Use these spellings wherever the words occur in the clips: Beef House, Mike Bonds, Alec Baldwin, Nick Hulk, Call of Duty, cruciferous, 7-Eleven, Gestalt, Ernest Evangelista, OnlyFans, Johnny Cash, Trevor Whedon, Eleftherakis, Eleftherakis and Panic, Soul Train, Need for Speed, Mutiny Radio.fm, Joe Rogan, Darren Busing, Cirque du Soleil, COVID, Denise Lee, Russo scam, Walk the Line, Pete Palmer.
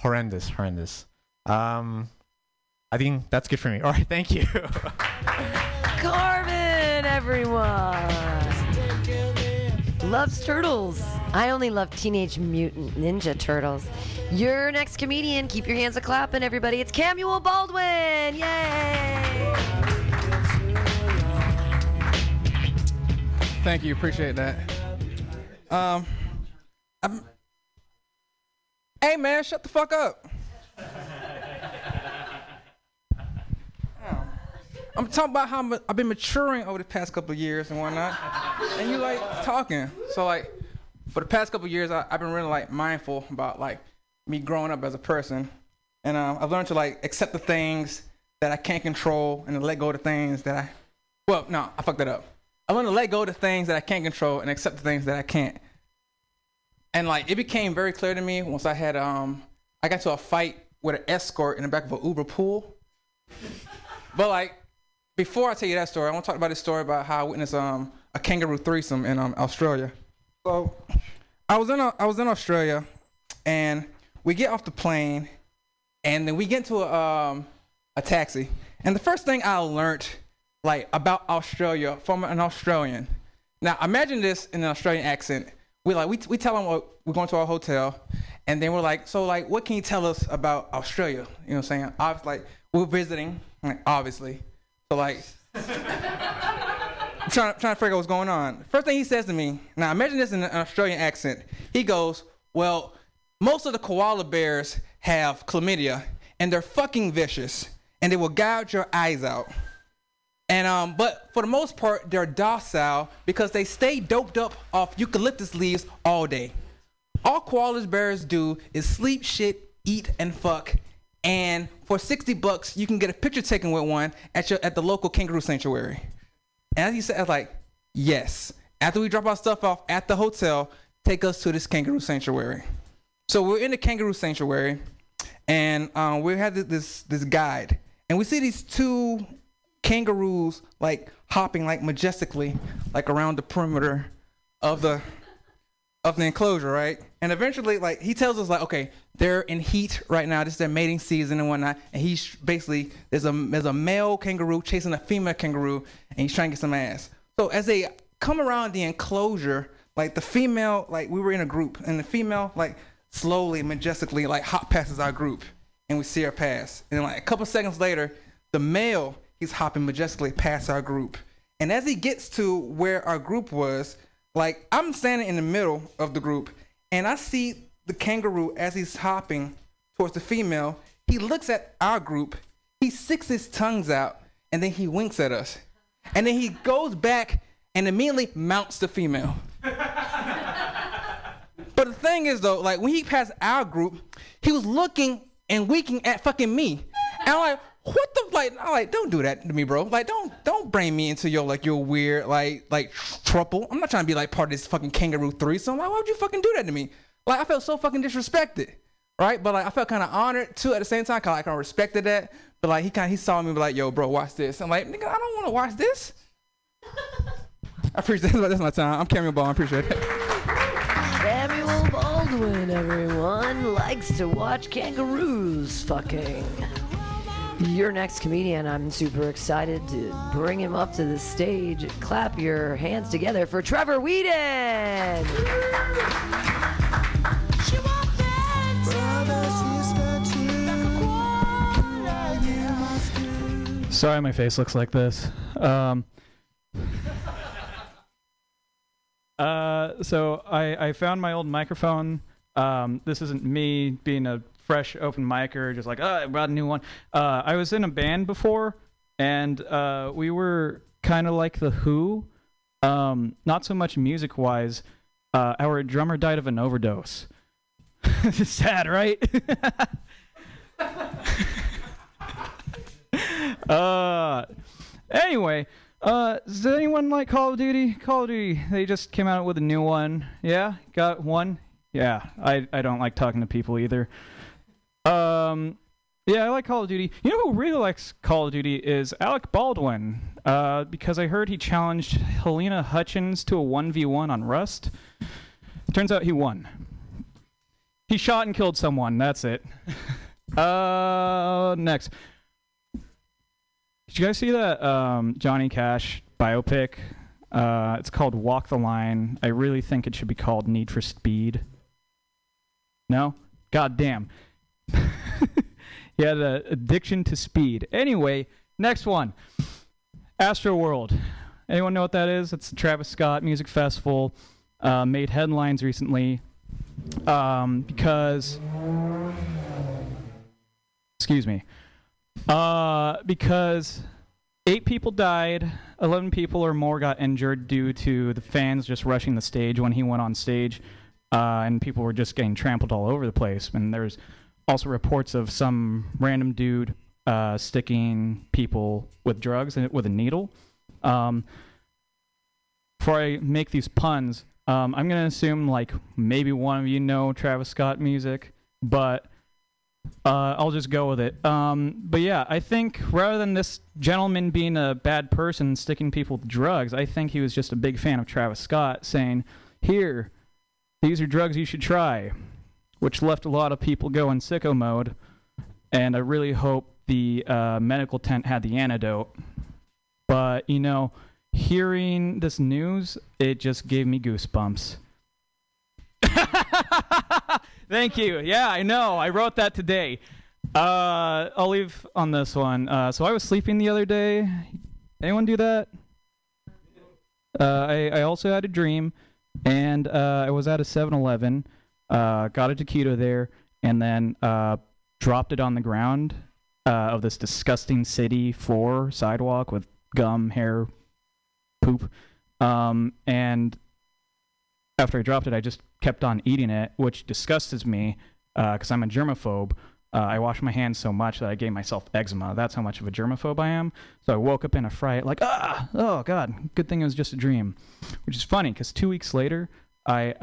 Horrendous. I think that's good for me. All right, thank you. Corbin, everyone. Loves turtles. I only love Teenage Mutant Ninja Turtles. Your next comedian, keep your hands a-clapping, everybody. It's Samuel Baldwin. Yay! Thank you. Appreciate that. Hey, man, shut the fuck up. I'm talking about how I've been maturing over the past couple of years and whatnot, and you like talking. So like, for the past couple of years, I've been really like mindful about like me growing up as a person, and I've learned to like accept the things that I can't control and to let go of the things that I. Well, no, I fucked that up. I learned to let go of the things that I can't control and accept the things that I can't. And like, it became very clear to me once I had I got to a fight with an escort in the back of an Uber pool, but like. Before I tell you that story, I want to talk about this story about how I witnessed a kangaroo threesome in Australia. So I was in Australia, and we get off the plane, and then we get into a taxi. And the first thing I learned like about Australia from an Australian. Now imagine this in an Australian accent. We tell them we're going to our hotel, and then we're like, so like what can you tell us about Australia? You know what I'm saying? I was like, we're visiting, like, obviously. So like, I'm trying to figure out what's going on. First thing he says to me, now imagine this in an Australian accent. He goes, well, most of the koala bears have chlamydia, and they're fucking vicious, and they will gouge your eyes out. And but for the most part, they're docile because they stay doped up off eucalyptus leaves all day. All koala bears do is sleep, shit, eat, and fuck. And for $60, you can get a picture taken with one at the local kangaroo sanctuary. And as he said, I was like, yes. After we drop our stuff off at the hotel, take us to this kangaroo sanctuary. So we're in the kangaroo sanctuary, and we had this guide, and we see these two kangaroos like hopping like majestically like around the perimeter of the enclosure, right? And eventually, like, he tells us, like, okay, they're in heat right now. This is their mating season and whatnot. And he's basically, there's a male kangaroo chasing a female kangaroo, and he's trying to get some ass. So as they come around the enclosure, like, the female, like, we were in a group, and the female, like, slowly, majestically, like, hop passes our group, and we see her pass. And then, like, a couple seconds later, the male, he's hopping majestically past our group. And as he gets to where our group was, like, I'm standing in the middle of the group, and I see the kangaroo as he's hopping towards the female. He looks at our group, he sticks his tongues out, and then he winks at us. And then he goes back and immediately mounts the female. But the thing is, though, like, when he passed our group, he was looking and winking at fucking me. And I'm like, what the, like, I'm like, don't do that to me, bro. Like, don't bring me into your, like, your weird, like, trouble. I'm not trying to be, like, part of this fucking kangaroo threesome. Like, why would you fucking do that to me? Like, I felt so fucking disrespected, right? But, like, I felt kind of honored, too, at the same time. Cause, like, I respected that. But, like, he saw me and be like, yo, bro, watch this. I'm like, nigga, I don't want to watch this. I appreciate that. That's my time. I'm Samuel Baldwin. I appreciate it. Samuel Baldwin, everyone, likes to watch kangaroos fucking. Your next comedian, I'm super excited to bring him up to the stage. Clap your hands together for Trevor Whedon! Sorry my face looks like this. So I found my old microphone. This isn't me being a fresh open micer, just like, oh, I brought a new one. I was in a band before, and we were kind of like The Who. Not so much music-wise. Our drummer died of an overdose. This is sad, right? Anyway, does anyone like Call of Duty? Call of Duty, they just came out with a new one. Yeah? Got one? Yeah. I don't like talking to people either. Yeah, I like Call of Duty. You know who really likes Call of Duty is Alec Baldwin, because I heard he challenged Helena Hutchins to a 1v1 on Rust. Turns out he won. He shot and killed someone. That's it. Next. Did you guys see that Johnny Cash biopic? It's called Walk the Line. I really think it should be called Need for Speed. No? God damn. He had an addiction to speed. Anyway, next one. Astroworld. Anyone know what that is? It's the Travis Scott Music Festival. Made headlines recently because... Excuse me. Because 8 people died, 11 people or more got injured due to the fans just rushing the stage when he went on stage, and people were just getting trampled all over the place. And there's also reports of some random dude sticking people with drugs and with a needle. Before I make these puns, I'm going to assume like maybe one of you know Travis Scott music, but... I'll just go with it. But yeah, I think rather than this gentleman being a bad person sticking people with drugs, I think he was just a big fan of Travis Scott saying, here, these are drugs you should try, which left a lot of people going sicko mode. And I really hope the medical tent had the antidote. But, you know, hearing this news, it just gave me goosebumps. Thank you. Yeah, I know. I wrote that today. I'll leave on this one. So I was sleeping the other day. Anyone do that? I also had a dream, and I was at a 7-Eleven, got a taquito there, and then dropped it on the ground of this disgusting city floor sidewalk with gum, hair, poop, and... After I dropped it, I just kept on eating it, which disgusts me because I'm a germaphobe. I wash my hands so much that I gave myself eczema. That's how much of a germaphobe I am. So I woke up in a fright like, ah, oh, God, good thing it was just a dream, which is funny because 2 weeks later, I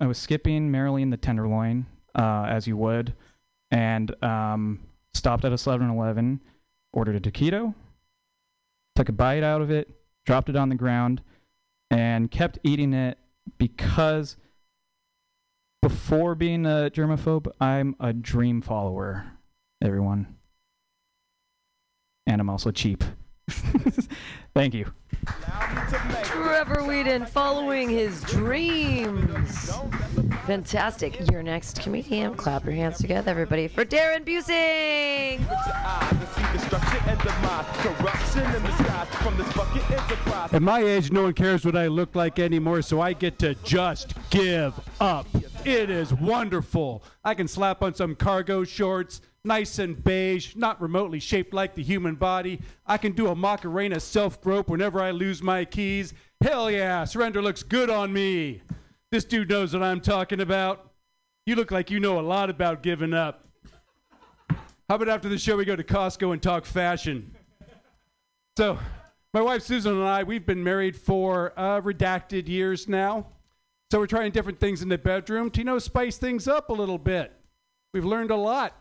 was skipping merrily in the Tenderloin, as you would, and stopped at a 7-Eleven, ordered a taquito, took a bite out of it, dropped it on the ground, and kept eating it. Because before being a germaphobe, I'm a dream follower, everyone. And I'm also cheap. Thank you. Trevor Whedon following his dreams. Fantastic. Your next comedian. Clap your hands together, everybody, for Darren Busing. At my age, no one cares what I look like anymore, so I get to just give up. It is wonderful. I can slap on some cargo shorts. Nice and beige, not remotely shaped like the human body. I can do a Macarena self-grope whenever I lose my keys. Hell yeah, surrender looks good on me. This dude knows what I'm talking about. You look like you know a lot about giving up. How about after the show we go to Costco and talk fashion? So, my wife Susan and I, we've been married for redacted years now. So we're trying different things in the bedroom to, you know, spice things up a little bit. We've learned a lot.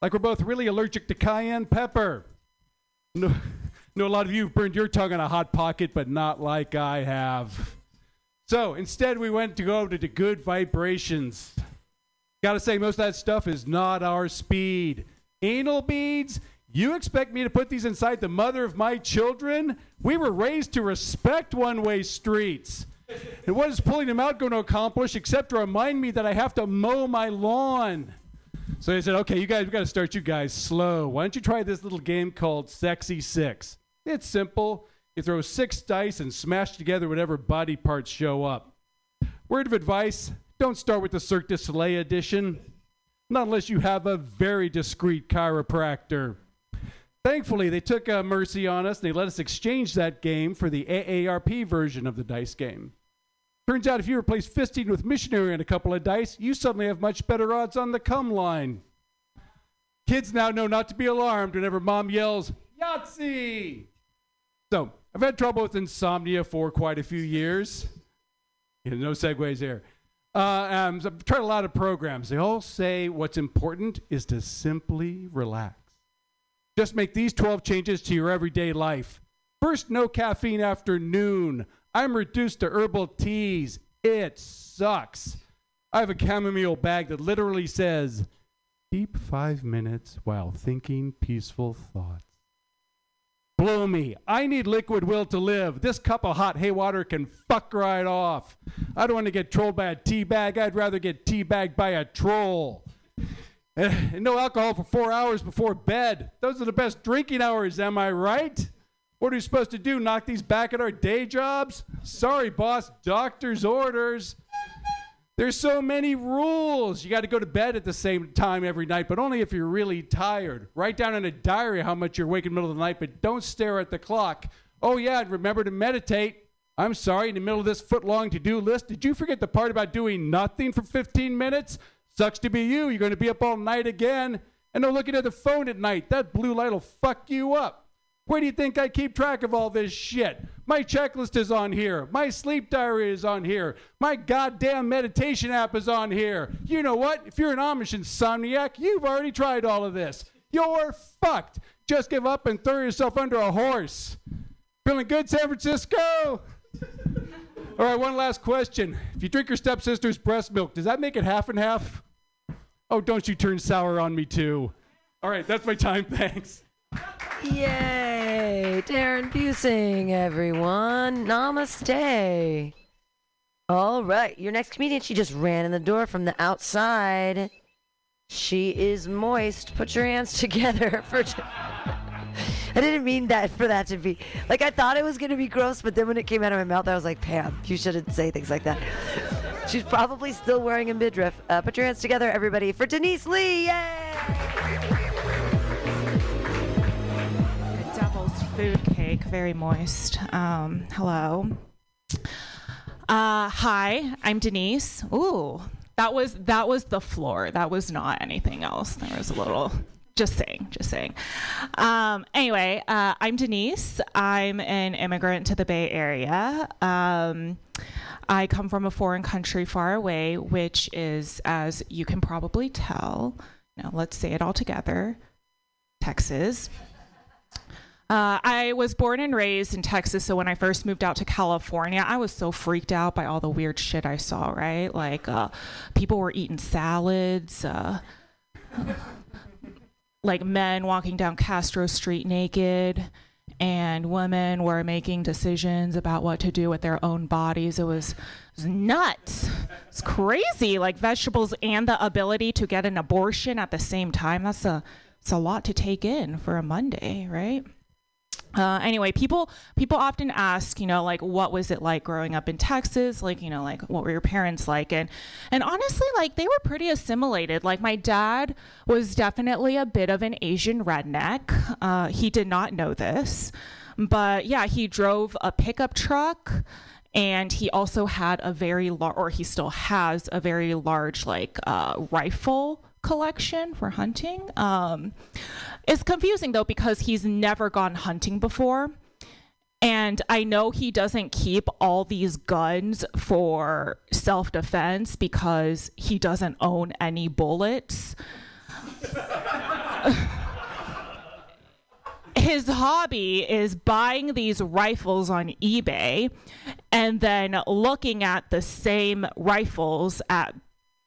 Like we're both really allergic to cayenne pepper. No, know a lot of you have burned your tongue on a Hot Pocket, but not like I have. So instead we went to go to the Good Vibrations. Gotta say, most of that stuff is not our speed. Anal beads? You expect me to put these inside the mother of my children? We were raised to respect one-way streets. And what is pulling them out going to accomplish except to remind me that I have to mow my lawn? So they said, okay, you guys, we got to start you guys slow. Why don't you try this little game called Sexy Six? It's simple. You throw 6 dice and smash together whatever body parts show up. Word of advice, don't start with the Cirque du Soleil edition, not unless you have a very discreet chiropractor. Thankfully, they took mercy on us, and they let us exchange that game for the AARP version of the dice game. Turns out if you replace fisting with missionary and a couple of dice, you suddenly have much better odds on the cum line. Kids now know not to be alarmed whenever mom yells, Yahtzee! So, I've had trouble with insomnia for quite a few years. Yeah, no segues here. So I've tried a lot of programs. They all say what's important is to simply relax. Just make these 12 changes to your everyday life. First, no caffeine after noon. I'm reduced to herbal teas. It sucks. I have a chamomile bag that literally says, deep 5 minutes while thinking peaceful thoughts. Blow me. I need liquid will to live. This cup of hot hay water can fuck right off. I don't want to get trolled by a tea bag. I'd rather get tea bagged by a troll. And no alcohol for 4 hours before bed. Those are the best drinking hours, am I right? What are you supposed to do, knock these back at our day jobs? Sorry, boss, doctor's orders. There's so many rules. You got to go to bed at the same time every night, but only if you're really tired. Write down in a diary how much you're awake in the middle of the night, but don't stare at the clock. Oh, yeah, and remember to meditate. I'm sorry, in the middle of this foot-long to-do list, did you forget the part about doing nothing for 15 minutes? Sucks to be you. You're going to be up all night again. And no looking at the phone at night. That blue light will fuck you up. Where do you think I keep track of all this shit? My checklist is on here. My sleep diary is on here. My goddamn meditation app is on here. You know what? If you're an Amish insomniac, you've already tried all of this. You're fucked. Just give up and throw yourself under a horse. Feeling good, San Francisco? All right, one last question. If you drink your stepsister's breast milk, does that make it half and half? Oh, don't you turn sour on me, too. All right, that's my time. Thanks. Yay, Darren Busing, everyone. Namaste. All right, your next comedian, she just ran in the door from the outside. She is moist. Put your hands together for... I didn't mean that for that to be... Like, I thought it was going to be gross, but then when it came out of my mouth, I was like, Pam, you shouldn't say things like that. She's probably still wearing a midriff. Put your hands together, everybody, for Denise Lee. Yay! Food cake, very moist. Hello. Hi, I'm Denise. Ooh, that was the floor. That was not anything else. There was a little, just saying. Anyway, I'm Denise. I'm an immigrant to the Bay Area. I come from a foreign country far away, which is, as you can probably tell, now let's say it all together, Texas. I was born and raised in Texas, so when I first moved out to California, I was so freaked out by all the weird shit I saw, right? Like, people were eating salads, like men walking down Castro Street naked, and women were making decisions about what to do with their own bodies. It was nuts. It's crazy, like vegetables and the ability to get an abortion at the same time. It's a lot to take in for a Monday, right? Anyway, people often ask, you know, like, what was it like growing up in Texas? Like, you know, like, what were your parents like? And honestly, like, they were pretty assimilated. Like, my dad was definitely a bit of an Asian redneck. He did not know this. But, yeah, he drove a pickup truck, and he also had a very large, or he still has a very large, like, rifle collection for hunting. It's confusing though, because he's never gone hunting before, and I know he doesn't keep all these guns for self-defense because he doesn't own any bullets. His hobby is buying these rifles on eBay and then looking at the same rifles at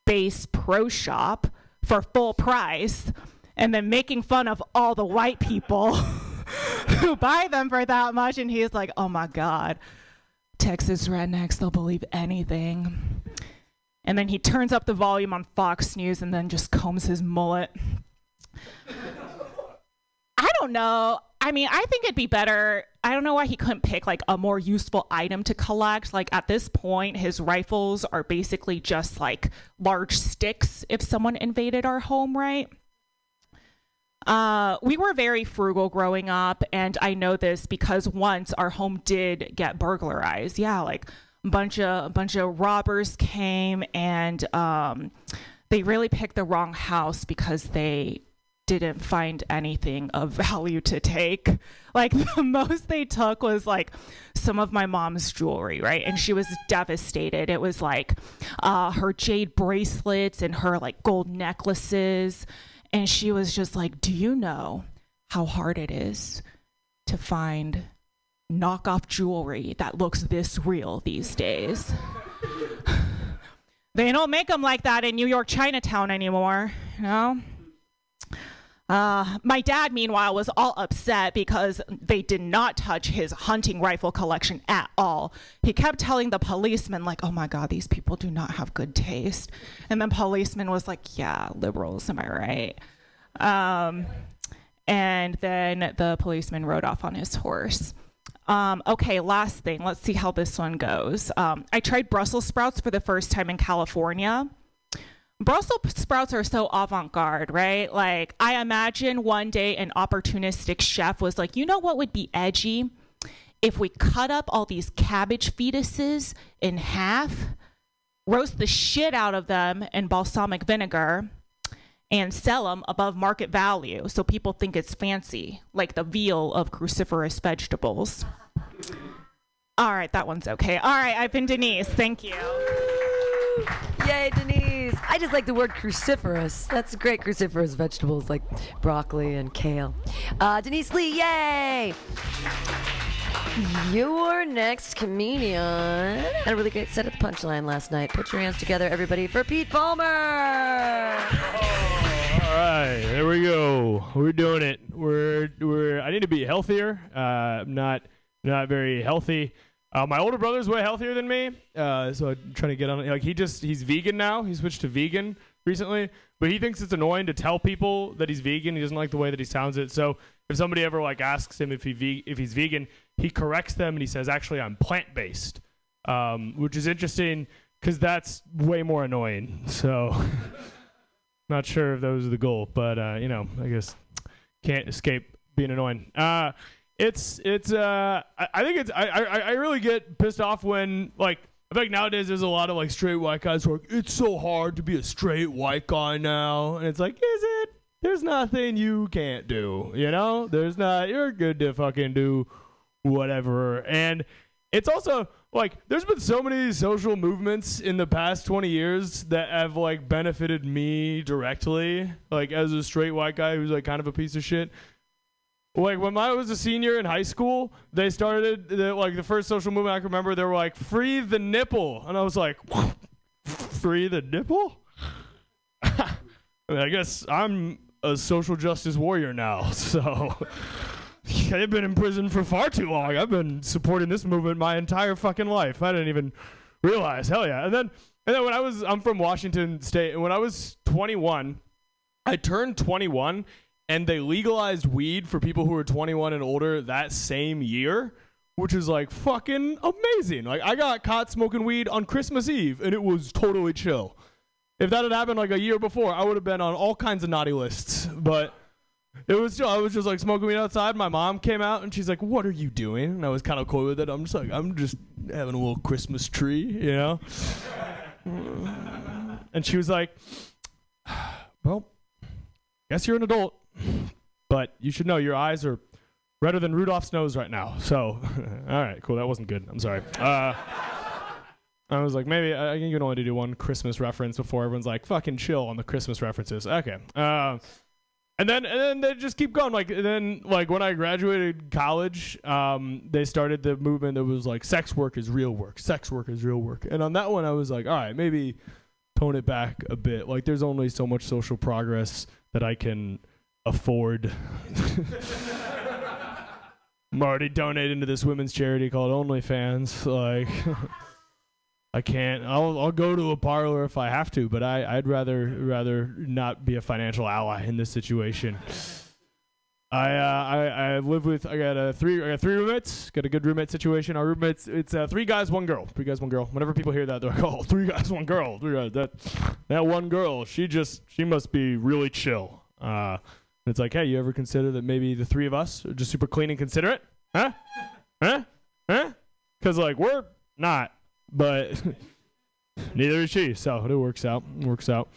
Base Pro Shop for full price, and then making fun of all the white people who buy them for that much, and he's like, oh my God, Texas rednecks, they'll believe anything. And then he turns up the volume on Fox News and then just combs his mullet. I don't know. I mean, I think it'd be better. I don't know why he couldn't pick like a more useful item to collect. Like at this point, his rifles are basically just like large sticks if someone invaded our home, right? We were very frugal growing up, and I know this because once our home did get burglarized. Yeah, like a bunch of robbers came, and they really picked the wrong house because they didn't find anything of value to take. Like the most they took was like some of my mom's jewelry, right? And she was devastated. It was like her jade bracelets and her like gold necklaces. And she was just like, do you know how hard it is to find knockoff jewelry that looks this real these days? They don't make them like that in New York Chinatown anymore, you know? My dad, meanwhile, was all upset because they did not touch his hunting rifle collection at all. He kept telling the policeman, like, oh my God, these people do not have good taste. And the policeman was like, yeah, liberals, am I right? And then the policeman rode off on his horse. Okay, last thing, let's see how this one goes. I tried Brussels sprouts for the first time in California. Brussels sprouts are so avant-garde, right? Like, I imagine one day an opportunistic chef was like, you know what would be edgy? If we cut up all these cabbage fetuses in half, roast the shit out of them in balsamic vinegar, and sell them above market value so people think it's fancy, like the veal of cruciferous vegetables. All right, that one's okay. All right, I've been Denise. Thank you. Yay, Denise. I just like the word cruciferous. That's great, cruciferous vegetables like broccoli and kale. Denise Lee, yay! Your next comedian. Had a really great set at the Punchline last night. Put your hands together, everybody, for Pete Palmer. Oh, all right, there we go. We're doing it. I need to be healthier. I'm not very healthy. My older brother's way healthier than me, so I'm trying to get on. Like he's vegan now. He switched to vegan recently, but he thinks it's annoying to tell people that he's vegan. He doesn't like the way that he sounds it. So if somebody ever like asks him if he's vegan, he corrects them and he says, "Actually, I'm plant-based," which is interesting because that's way more annoying. So not sure if that was the goal, but you know, I guess can't escape being annoying. I really get pissed off when, like, I feel like nowadays there's a lot of, like, straight white guys who are like, it's so hard to be a straight white guy now. And it's like, is it? There's nothing you can't do, you know? You're good to fucking do whatever. And it's also, like, there's been so many social movements in the past 20 years that have, like, benefited me directly. Like, as a straight white guy who's, like, kind of a piece of shit. Like, when I was a senior in high school, they started, the first social movement I can remember, they were like, free the nipple. And I was like, what? Free the nipple? I mean, I guess I'm a social justice warrior now, so. I've been in prison for far too long. I've been supporting this movement my entire fucking life. I didn't even realize. Hell yeah. And then when I'm from Washington State, and when I was 21, I turned 21, and they legalized weed for people who were 21 and older that same year, which is like fucking amazing. Like I got caught smoking weed on Christmas Eve and it was totally chill. If that had happened like a year before, I would have been on all kinds of naughty lists, but it was still, I was just like smoking weed outside. My mom came out and she's like, what are you doing? And I was kind of cool with it. I'm just like, I'm just having a little Christmas tree, you know? And she was like, well, guess you're an adult. But you should know your eyes are redder than Rudolph's nose right now. So, all right, cool. That wasn't good. I'm sorry. I was like, maybe I think you can only do one Christmas reference before everyone's like, fucking chill on the Christmas references. Okay. And then they just keep going. Like, then, like, when I graduated college, they started the movement that was like, sex work is real work. Sex work is real work. And on that one, I was like, all right, maybe tone it back a bit. Like, there's only so much social progress that I can afford. I'm already donating to this women's charity called OnlyFans. Like, I can't. I'll go to a parlor if I have to, but I'd rather not be a financial ally in this situation. I live with. I got three roommates. Got a good roommate situation. Our roommates. It's three guys, one girl. Three guys, one girl. Whenever people hear that, they're like, "Oh, three guys, one girl." Three guys, that one girl. She must be really chill. It's like, hey, you ever consider that maybe the three of us are just super clean and considerate? Huh? Huh? Huh? Because, like, we're not, but neither is she, so it works out. It works out.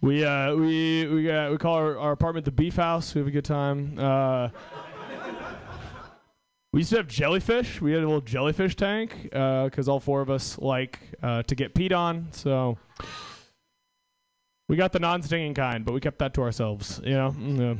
We call our apartment the Beef House. We have a good time. We used to have jellyfish. We had a little jellyfish tank because all four of us like to get peed on, so... We got the non-stinging kind, but we kept that to ourselves, you know?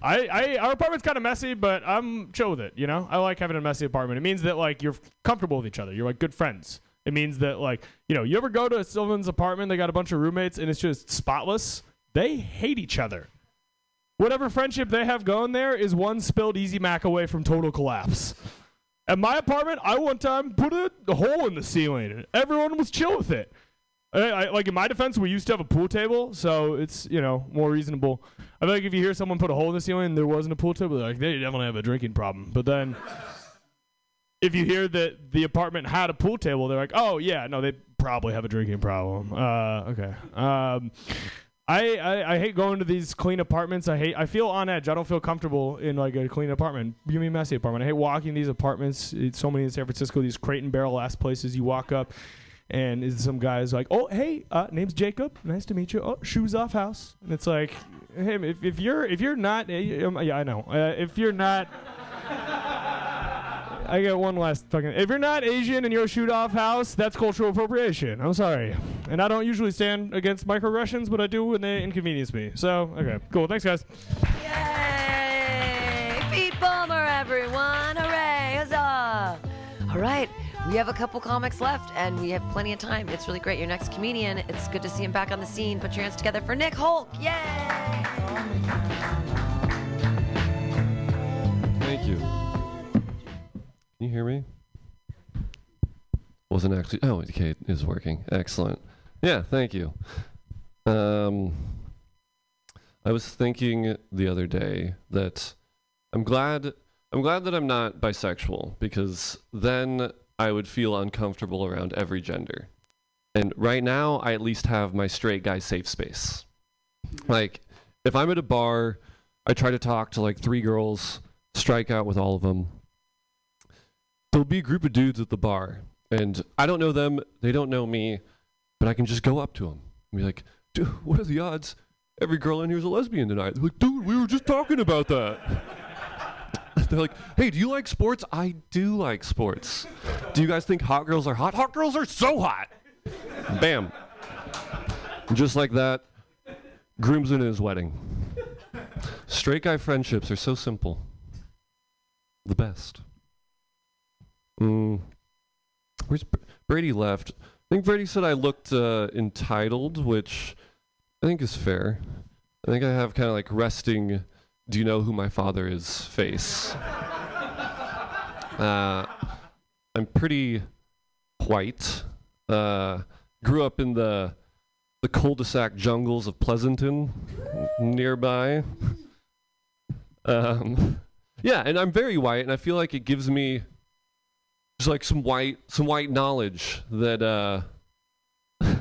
Our apartment's kind of messy, but I'm chill with it, you know? I like having a messy apartment. It means that, like, you're comfortable with each other. You're, like, good friends. It means that, like, you know, you ever go to someone's apartment, they got a bunch of roommates, and it's just spotless? They hate each other. Whatever friendship they have going there is one spilled Easy Mac away from total collapse. At my apartment, I one time put a hole in the ceiling, and everyone was chill with it. Like, in my defense, we used to have a pool table, so it's, you know, more reasonable. I feel like if you hear someone put a hole in the ceiling and there wasn't a pool table, they're like, they definitely have a drinking problem. But then... if you hear that the apartment had a pool table, they're like, oh, yeah, no, they probably have a drinking problem. Okay. I hate going to these clean apartments. I feel on edge. I don't feel comfortable in, like, a clean apartment. Give me a messy apartment. I hate walking these apartments. It's so many in San Francisco, these Crate and Barrel-ass places you walk up, and it's some guy's like, oh, hey, name's Jacob. Nice to meet you. Oh, shoes off house. And it's like, hey, if you're not, yeah, I know. If you're not... I get one last fucking... If you're not Asian and you're a shoot-off house, that's cultural appropriation. I'm sorry. And I don't usually stand against microaggressions, but I do when they inconvenience me. So, okay. Cool. Thanks, guys. Yay! Beat Ballmer, everyone! Hooray! Huzzah! All right. We have a couple comics left, and we have plenty of time. It's really great. Your next comedian. It's good to see him back on the scene. Put your hands together for Nick Hulk. Yay! Thank you. Can you hear me? Wasn't actually... Oh, okay, it is working. Excellent. Yeah, thank you. I was thinking the other day that I'm glad that I'm not bisexual, because then I would feel uncomfortable around every gender. And right now, I at least have my straight guy safe space. Like, if I'm at a bar, I try to talk to like 3 girls, strike out with all of them. There'll be a group of dudes at the bar, and I don't know them, they don't know me, but I can just go up to them and be like, dude, what are the odds every girl in here is a lesbian tonight? They're like, dude, we were just talking about that. They're like, hey, do you like sports? I do like sports. Do you guys think hot girls are hot? Hot girls are so hot. Bam. Just like that, groom's in his wedding. Straight guy friendships are so simple. The best. Where's Brady left? I think Brady said I looked entitled, which I think is fair. I think I have kind of like resting, do you know who my father is face. I'm pretty white. Grew up in the cul-de-sac jungles of Pleasanton nearby. Yeah, and I'm very white, and I feel like it gives me just like some white knowledge that that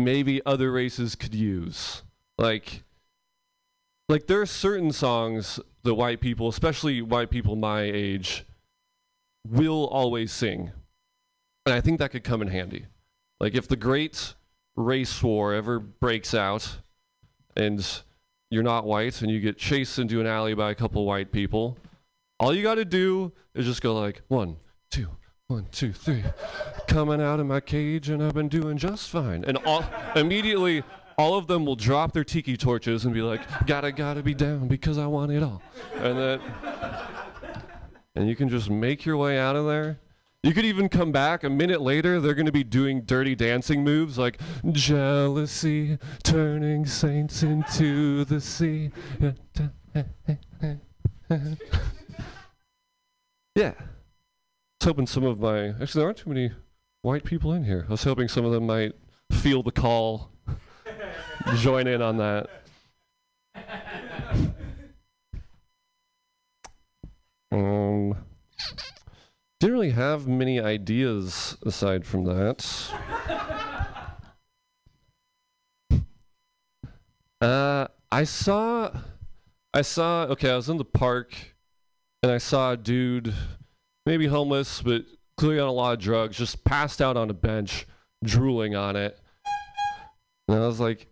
maybe other races could use. Like there are certain songs that white people, especially white people my age, will always sing, and I think that could come in handy. Like if the Great Race War ever breaks out, and you're not white and you get chased into an alley by a couple white people, all you got to do is just go like 1, 2. 1, 2, 3, coming out of my cage and I've been doing just fine. And immediately, all of them will drop their tiki torches and be like, gotta be down because I want it all. And you can just make your way out of there. You could even come back a minute later, they're gonna be doing dirty dancing moves like jealousy, turning saints into the sea. Yeah. I was hoping some of my... Actually, there aren't too many white people in here. I was hoping some of them might feel the call, join in on that. Didn't really have many ideas aside from that. Okay, I was in the park, and I saw a dude... maybe homeless, but clearly on a lot of drugs, just passed out on a bench, drooling on it. And I was like,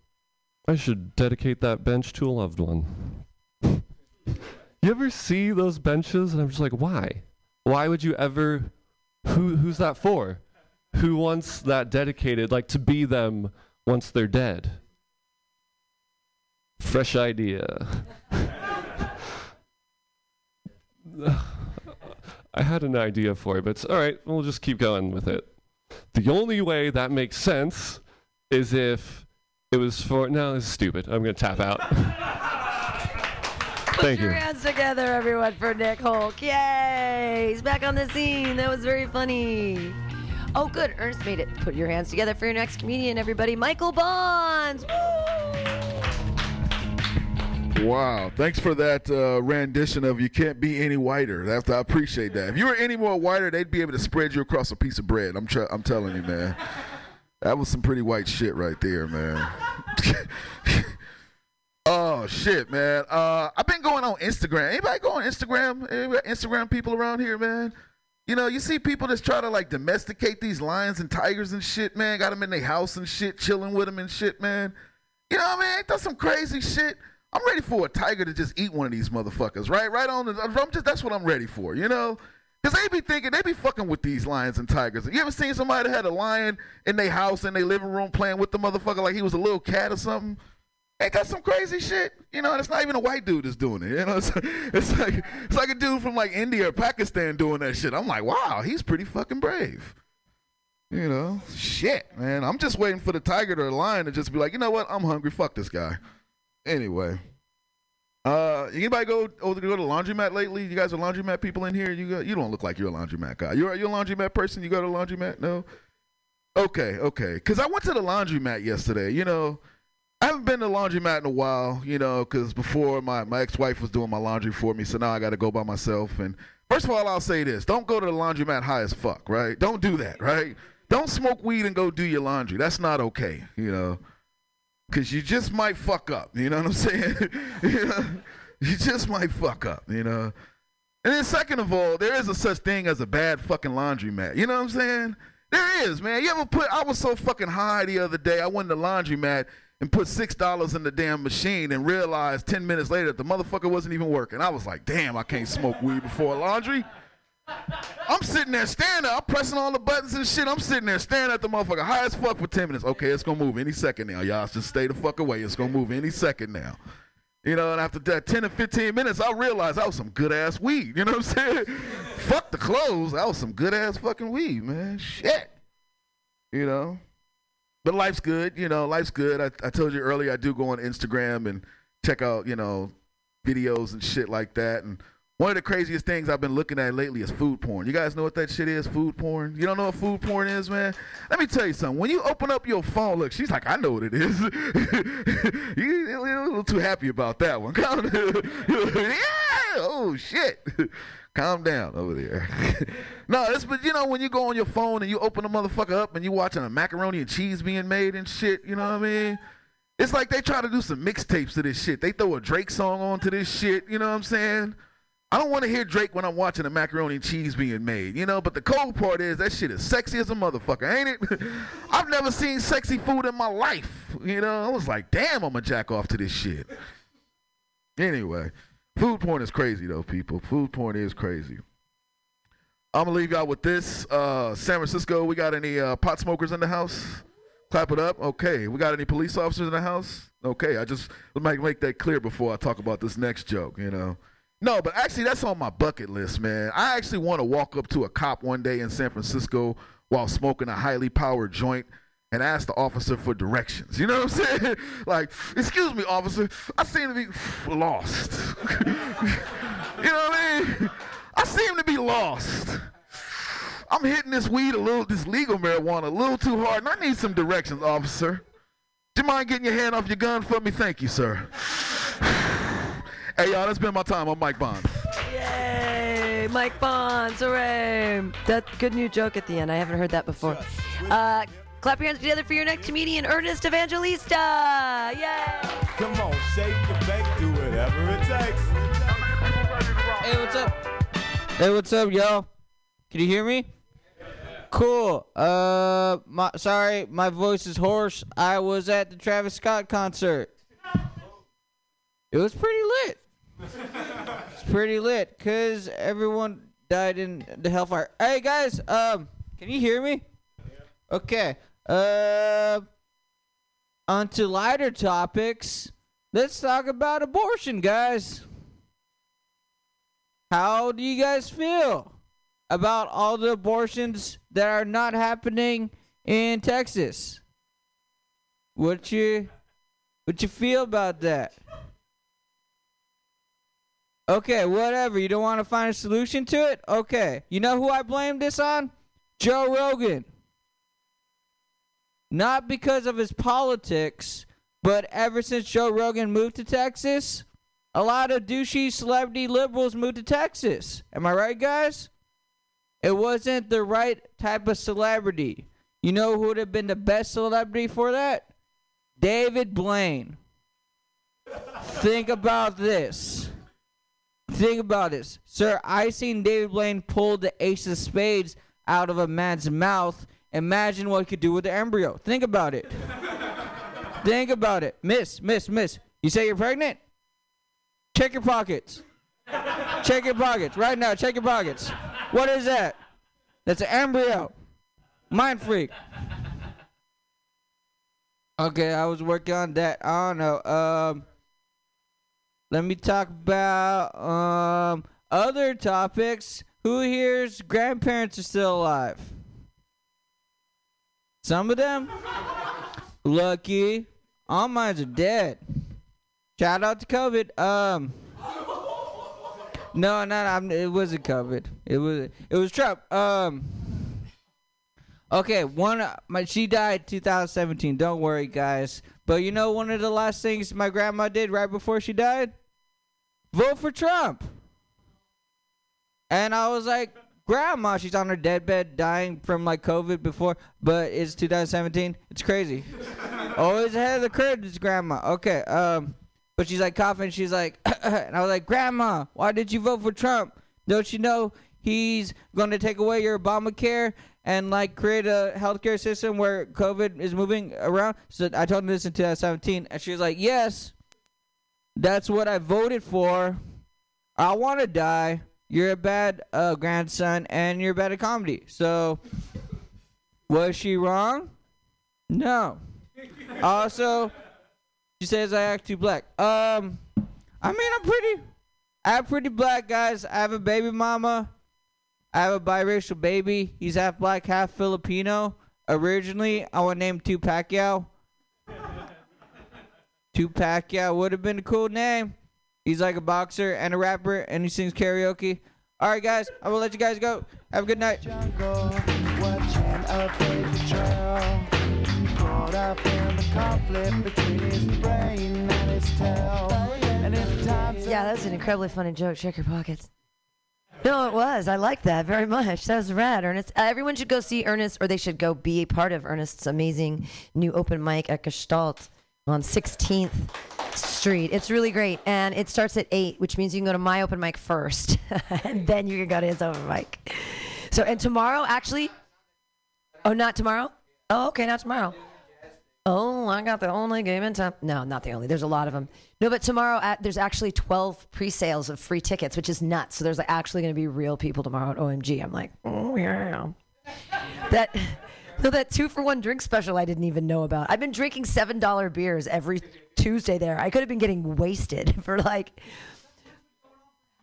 I should dedicate that bench to a loved one. You ever see those benches? And I'm just like, why? Why would you ever, who's that for? Who wants that dedicated, like to be them once they're dead? Fresh idea. I had an idea for it, but all right, we'll just keep going with it. The only way that makes sense is if it was for... No, this is stupid. I'm going to tap out. Thank you. Put your hands together, everyone, for Nick Hulk. Yay! He's back on the scene. That was very funny. Oh, good. Ernest made it. Put your hands together for your next comedian, everybody. Michael Bonds. Woo! Wow. Thanks for that rendition of You Can't Be Any Whiter. I appreciate that. If you were any more whiter, they'd be able to spread you across a piece of bread. I'm telling you, man. That was some pretty white shit right there, man. Oh, shit, man. I've been going on Instagram. Anybody go on Instagram? Anybody Instagram people around here, man? You know, you see people that's trying to, like, domesticate these lions and tigers and shit, man. Got them in their house and shit, chilling with them and shit, man. You know what I mean? That's some crazy shit. I'm ready for a tiger to just eat one of these motherfuckers, right? Right on. That's what I'm ready for, you know? Because they be thinking, they be fucking with these lions and tigers. You ever seen somebody that had a lion in their house, in their living room, playing with the motherfucker like he was a little cat or something? Ain't that some crazy shit? You know, and it's not even a white dude that's doing it. You know, it's like a dude from like India or Pakistan doing that shit. I'm like, wow, he's pretty fucking brave. You know, shit, man. I'm just waiting for the tiger or the lion to just be like, you know what? I'm hungry. Fuck this guy. Anyway, anybody go to the laundromat lately? You guys are laundromat people in here? You don't look like you're a laundromat guy. You're a laundromat person. You go to the laundromat? No. Okay. Because I went to the laundromat yesterday. You know. I haven't been to the laundromat in a while, you know, because before my ex-wife was doing my laundry for me, so now I got to go by myself. And first of all, I'll say this. Don't go to the laundromat high as fuck, right? Don't do that, right? Don't smoke weed and go do your laundry. That's not okay, you know, because you just might fuck up, you know what I'm saying? You know? You just might fuck up, you know. And then second of all, there is a such thing as a bad fucking laundromat, you know what I'm saying? There is, man. I was so fucking high the other day, I went to the laundromat and put $6 in the damn machine and realized 10 minutes later that the motherfucker wasn't even working. I was like, damn, I can't smoke weed before laundry. I'm sitting there standing. I'm pressing all the buttons and shit. I'm sitting there staring at the motherfucker high as fuck for 10 minutes. Okay, it's going to move any second now. Y'all just stay the fuck away. It's going to move any second now. You know, and after that 10 or 15 minutes, I realized that was some good-ass weed. You know what I'm saying? Fuck the clothes. That was some good-ass fucking weed, man. Shit. You know? But life's good, you know, life's good. I told you earlier I do go on Instagram and check out, you know, videos and shit like that. And one of the craziest things I've been looking at lately is food porn. You guys know what that shit is, food porn? You don't know what food porn is, man? Let me tell you something. When you open up your phone, look, she's like, I know what it is. You're a little too happy about that one. Yeah! Oh, shit. Calm down over there. No, but you know, when you go on your phone and you open the motherfucker up and you watching a macaroni and cheese being made and shit, you know what I mean? It's like they try to do some mixtapes to this shit. They throw a Drake song onto this shit, you know what I'm saying? I don't want to hear Drake when I'm watching a macaroni and cheese being made, you know? But the cold part is that shit is sexy as a motherfucker, ain't it? I've never seen sexy food in my life, you know? I was like, damn, I'm going to jack off to this shit. Anyway. Food porn is crazy, though, people. Food porn is crazy. I'm going to leave y'all with this. San Francisco, we got any pot smokers in the house? Clap it up. Okay. We got any police officers in the house? Okay. I just might make that clear before I talk about this next joke, you know. No, but actually, that's on my bucket list, man. I actually want to walk up to a cop one day in San Francisco while smoking a highly powered joint and ask the officer for directions. You know what I'm saying? Like, excuse me, officer, I seem to be lost. You know what I mean? I seem to be lost. I'm hitting this weed this legal marijuana a little too hard, and I need some directions, officer. Do you mind getting your hand off your gun for me? Thank you, sir. Hey, y'all, that's been my time. I'm Mike Bonds. Yay, Mike Bonds, hooray. That good new joke at the end. I haven't heard that before. Clap your hands together for your next comedian, Ernest Evangelista. Yay! Come on, shake your bake, do whatever it takes. Hey, what's up? Hey, what's up, y'all? Can you hear me? Yeah. Cool. Sorry, my voice is hoarse. I was at the Travis Scott concert. It was pretty lit. It's pretty lit, cause everyone died in the hellfire. Hey, guys, can you hear me? Okay, on to lighter topics. Let's talk about abortion, guys. How do you guys feel about all the abortions that are not happening in Texas. What you feel about that? Okay, whatever. You don't want to find a solution to it? Okay. You know who I blame this on? Joe Rogan. Not because of his politics, but ever since Joe Rogan moved to Texas, a lot of douchey celebrity liberals moved to Texas. Am I right, guys? It wasn't the right type of celebrity. You know who would have been the best celebrity for that? David Blaine. Think about this. Think about this. Sir, I seen David Blaine pull the ace of spades out of a man's mouth. Imagine what he could do with the embryo. Think about it. Think about it. Miss. You say you're pregnant? Check your pockets. Check your pockets. Right now, check your pockets. What is that? That's an embryo. Mind freak. Okay, I was working on that. I don't know. Let me talk about other topics. Who here's grandparents are still alive? Some of them? Lucky. All mine are dead. Shout out to COVID. No, it wasn't COVID. It was Trump. Okay, she died in 2017. Don't worry, guys. But you know one of the last things my grandma did right before she died? Vote for Trump. And I was like, Grandma, she's on her deathbed dying from like COVID before, but it's 2017. It's crazy. Always ahead of the curve, this grandma. Okay, but she's like coughing. She's like, and I was like, Grandma, why did you vote for Trump? Don't you know he's going to take away your Obamacare and like create a healthcare system where COVID is moving around? So I told her this in 2017, and she was like, yes, that's what I voted for. I want to die. You're a bad grandson, and you're bad at comedy. So, was she wrong? No. Also, she says I act too black. I mean, I'm pretty black, guys. I have a baby mama. I have a biracial baby. He's half black, half Filipino. Originally, I would name Tupac Pacquiao. Tupac Pacquiao would have been a cool name. He's like a boxer and a rapper, and he sings karaoke. All right, guys, I will let you guys go. Have a good night. Jungle, watching a paper trail. Caught up in the conflict between his brain and his tail. And if time's yeah, that was an incredibly funny joke. Check your pockets. No, it was. I like that very much. That was rad, Ernest. Everyone should go see Ernest, or they should go be a part of Ernest's amazing new open mic at Gestalt on 16th. Street. It's really great, and it starts at 8, which means you can go to my open mic first, and then you can go to his open mic. So, and tomorrow, actually, oh, not tomorrow? Oh, okay, not tomorrow. Oh, I got the only game in time. No, not the only. There's a lot of them. No, but tomorrow, there's actually 12 pre-sales of free tickets, which is nuts. So there's actually going to be real people tomorrow at OMG. I'm like, oh, yeah. That 2-for-1 drink special I didn't even know about. I've been drinking $7 beers every Tuesday there. I could have been getting wasted for like...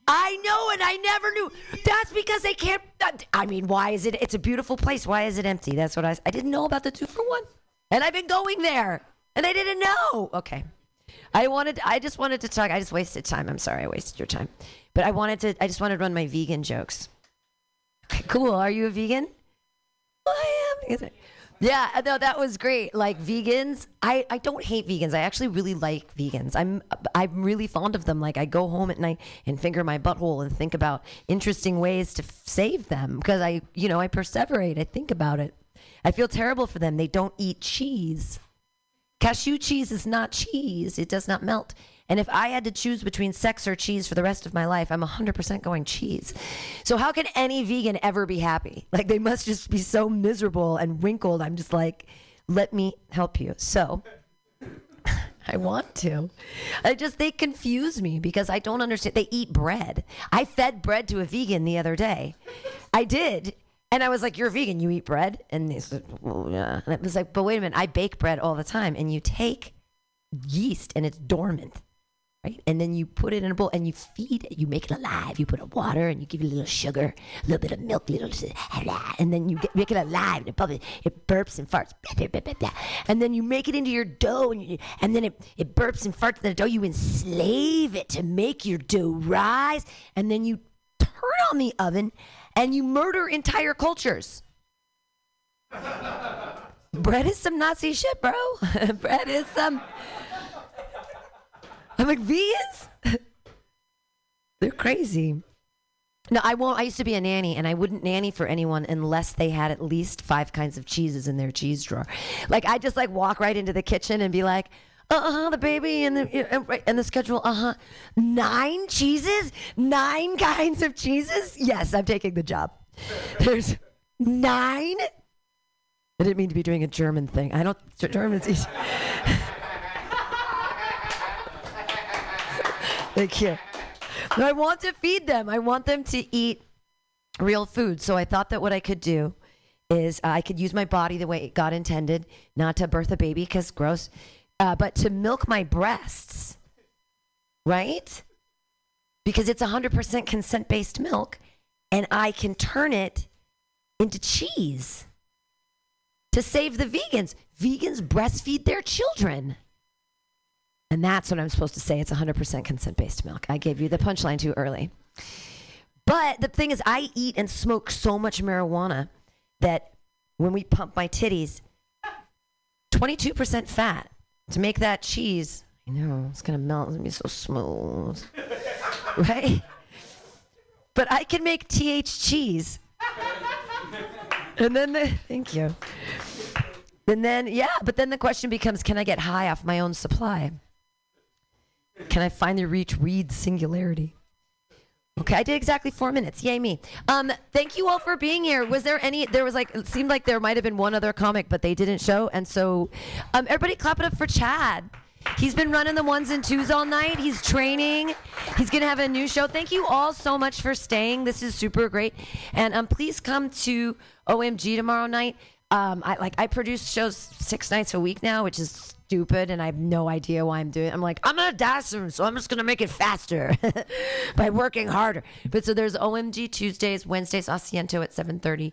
I know, and I never knew. That's because they can't... I mean, why is it... It's a beautiful place. Why is it empty? That's what I didn't know about the 2-for-1. And I've been going there. And I didn't know. Okay. I just wanted to talk. I just wasted time. I'm sorry I wasted your time. But I just wanted to run my vegan jokes. Okay, cool. Are you a vegan? I am. Yeah, no, that was great. Like vegans, I don't hate vegans. I actually really like vegans. I'm really fond of them. Like I go home at night and finger my butthole and think about interesting ways to save them because I perseverate. I think about it. I feel terrible for them. They don't eat cheese. Cashew cheese is not cheese. It does not melt. And if I had to choose between sex or cheese for the rest of my life, I'm 100% going cheese. So how can any vegan ever be happy? Like they must just be so miserable and wrinkled. I'm just like, let me help you. So I want to. They confuse me because I don't understand. They eat bread. I fed bread to a vegan the other day. I did. And I was like, you're a vegan, you eat bread? And they said, well, yeah. And I was like, but wait a minute, I bake bread all the time. And you take yeast and it's dormant. right? And then you put it in a bowl and you feed it. You make it alive. You put it in water and you give it a little sugar, a little bit of milk, little, and then you make it alive. And it burps and farts. And then you make it into your dough, and then it burps and farts in the dough. You enslave it to make your dough rise. And then you turn on the oven and you murder entire cultures. Bread is some Nazi shit, bro. Bread is some... I'm like, vegans? They're crazy. No, I won't. I used to be a nanny, and I wouldn't nanny for anyone unless they had at least 5 kinds of cheeses in their cheese drawer. Like, I just, like, walk right into the kitchen and be like, the baby and the schedule, 9 cheeses? 9 kinds of cheeses? Yes, I'm taking the job. There's 9... I didn't mean to be doing a German thing. I don't, Germans, thank you. But I want to feed them. I want them to eat real food. So I thought that what I could do is I could use my body the way God intended, not to birth a baby, because gross, but to milk my breasts, right? Because it's 100% consent-based milk, and I can turn it into cheese. To save the vegans. Vegans breastfeed their children. And that's what I'm supposed to say. It's 100% consent-based milk. I gave you the punchline too early. But the thing is, I eat and smoke so much marijuana that when we pump my titties, 22% fat. To make that cheese, I know, it's going to melt. It's going to be so smooth. Right? But I can make TH cheese. And then thank you. And then, but then the question becomes, can I get high off my own supply? Can I finally reach weed singularity? Okay, I did exactly 4 minutes. Yay me. Thank you all for being here. Was there any, it seemed like there might have been one other comic, but they didn't show. And so everybody clap it up for Chad. He's been running the ones and twos all night. He's training. He's going to have a new show. Thank you all so much for staying. This is super great. And please come to OMG tomorrow night. I produce shows 6 nights a week now, which is stupid, and I have no idea why I'm doing it. I'm like, I'm going to die soon, so I'm just going to make it faster by working harder. But so there's OMG Tuesdays, Wednesdays, Asiento at 7:30.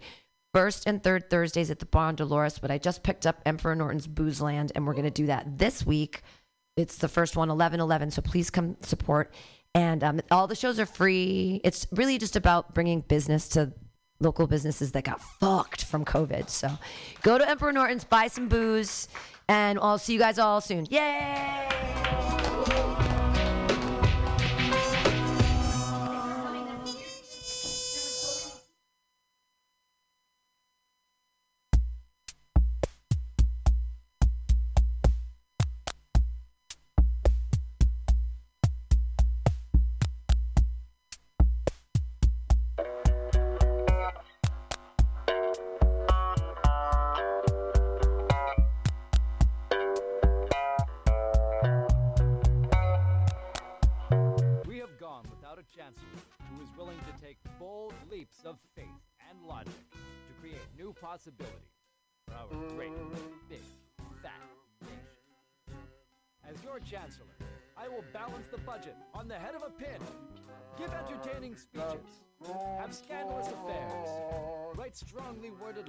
1st and 3rd Thursdays at the Bar in Dolores. But I just picked up Emperor Norton's Booze Land, and we're going to do that this week. It's the first one, 11/11, so please come support. And all the shows are free. It's really just about bringing business to local businesses that got fucked from COVID. So go to Emperor Norton's, buy some booze, and I'll see you guys all soon. Yay! Possibilities for our great, big, fat nation. As your chancellor, I will balance the budget on the head of a pin, give entertaining speeches, have scandalous affairs, write strongly worded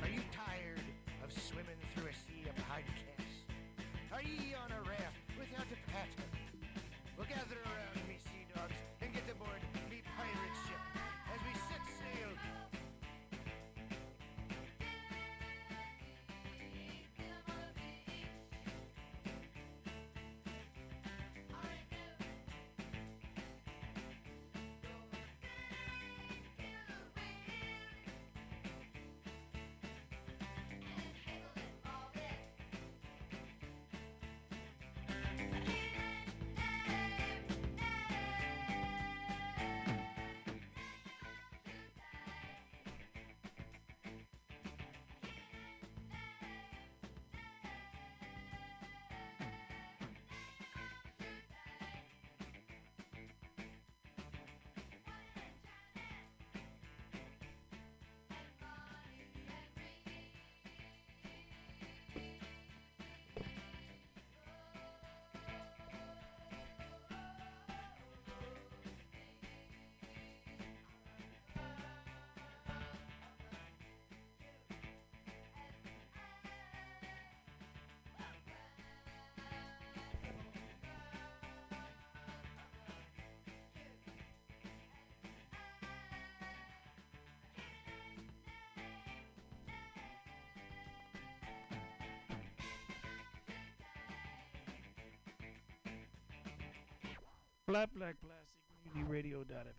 Are you tired of swimming through a sea of hide cats? Are ye on a raft without a pattern? Well, gather around me, sea dogs, and get Black, black, plastic, Mutiny Radio.fm.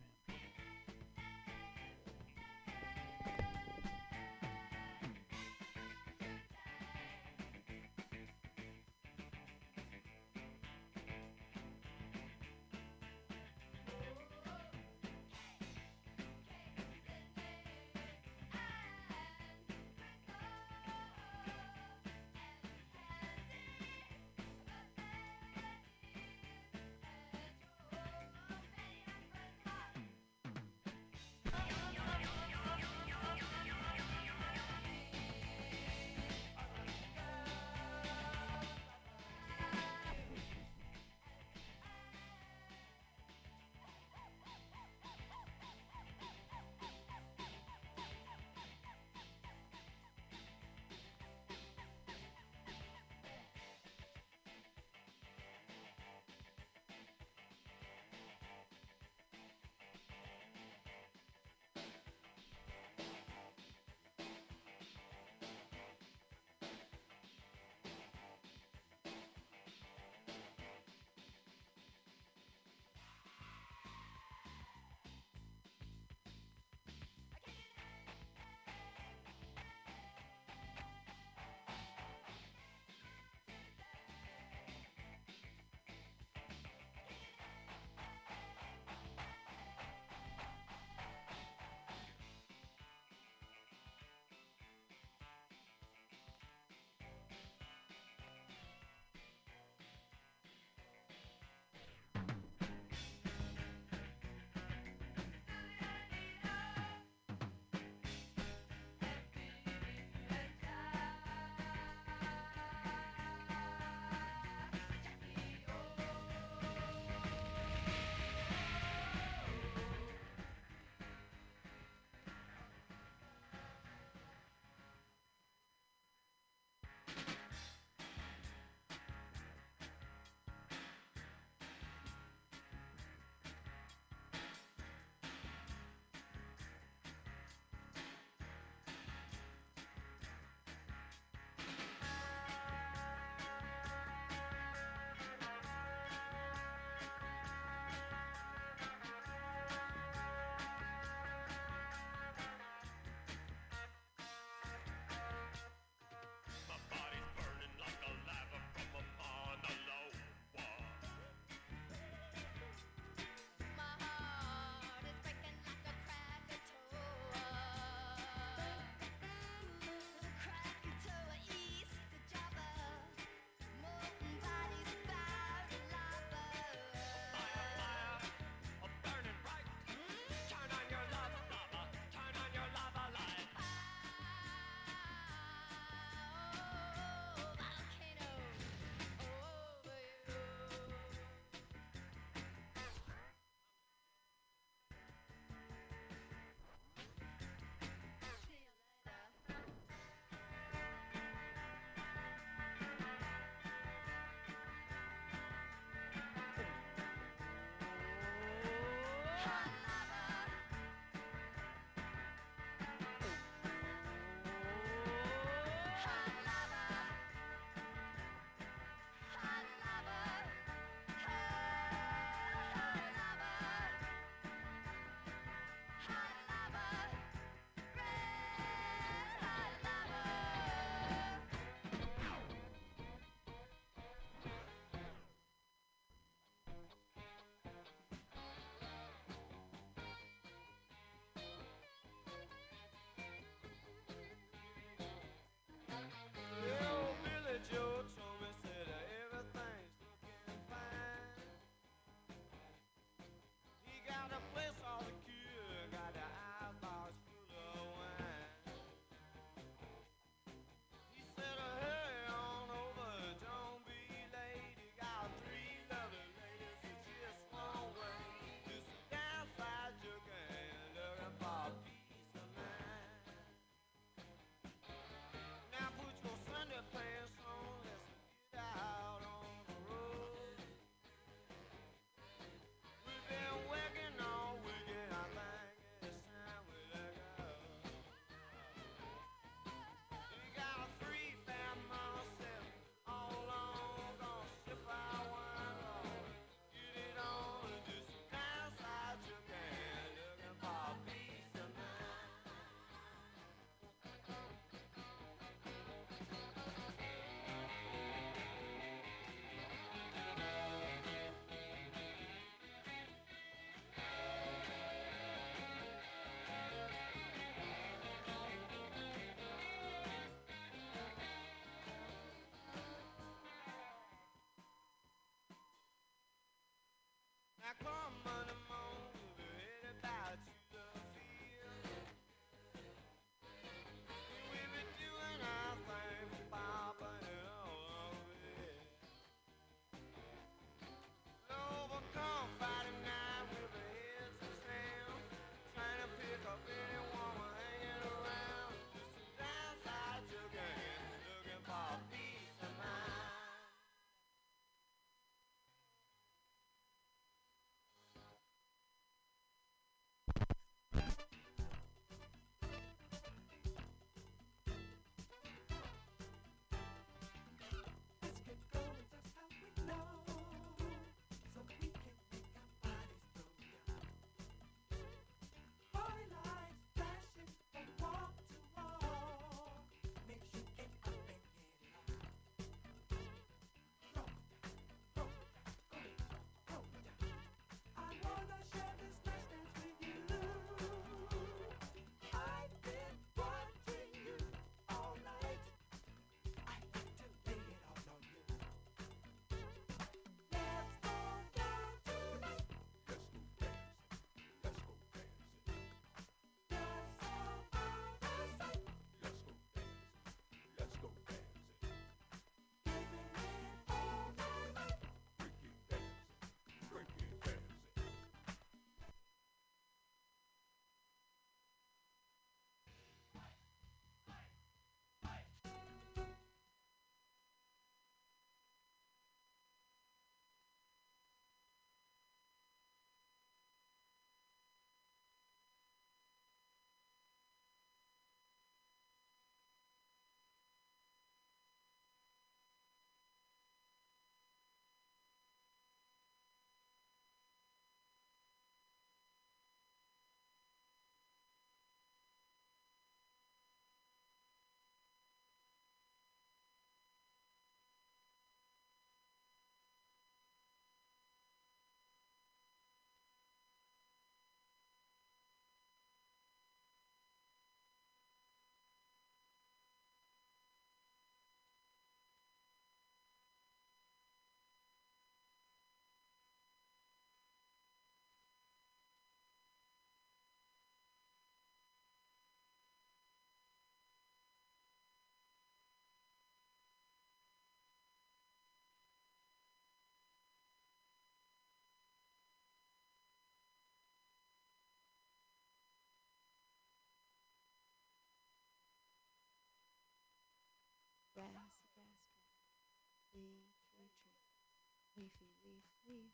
Leafy, leaf, leaf.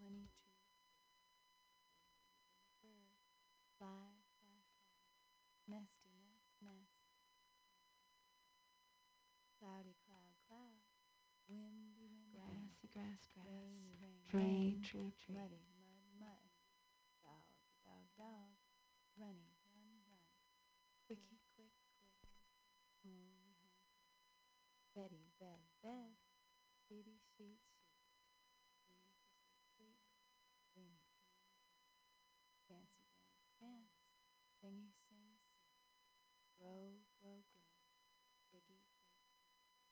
1, 2. Fly, fly, fly. Nesty, nest, nest. Cloudy, cloud, cloud. Windy, windy. Grassy, grass, grass. Rainy, rain, train, tree, tree. Muddy, mud, mud. Dog, dog, dog. Runny, run, run. Quicky, quick, quick. Home, home. Betty, bed, bed. Sheety, sheet, sheet. Sleep, sleep, sleep. Wingy, fancy, dance, dance. Thingy, sing, sing. Grow, grow, grow. Biggie, big.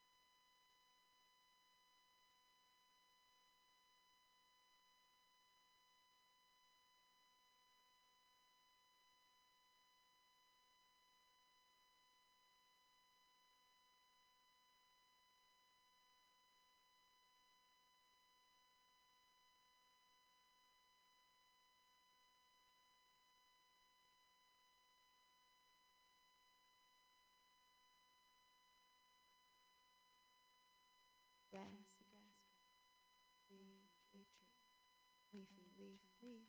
Grassy, grass, grass. Tree, tree, tree. Leafy, leaf, leaf.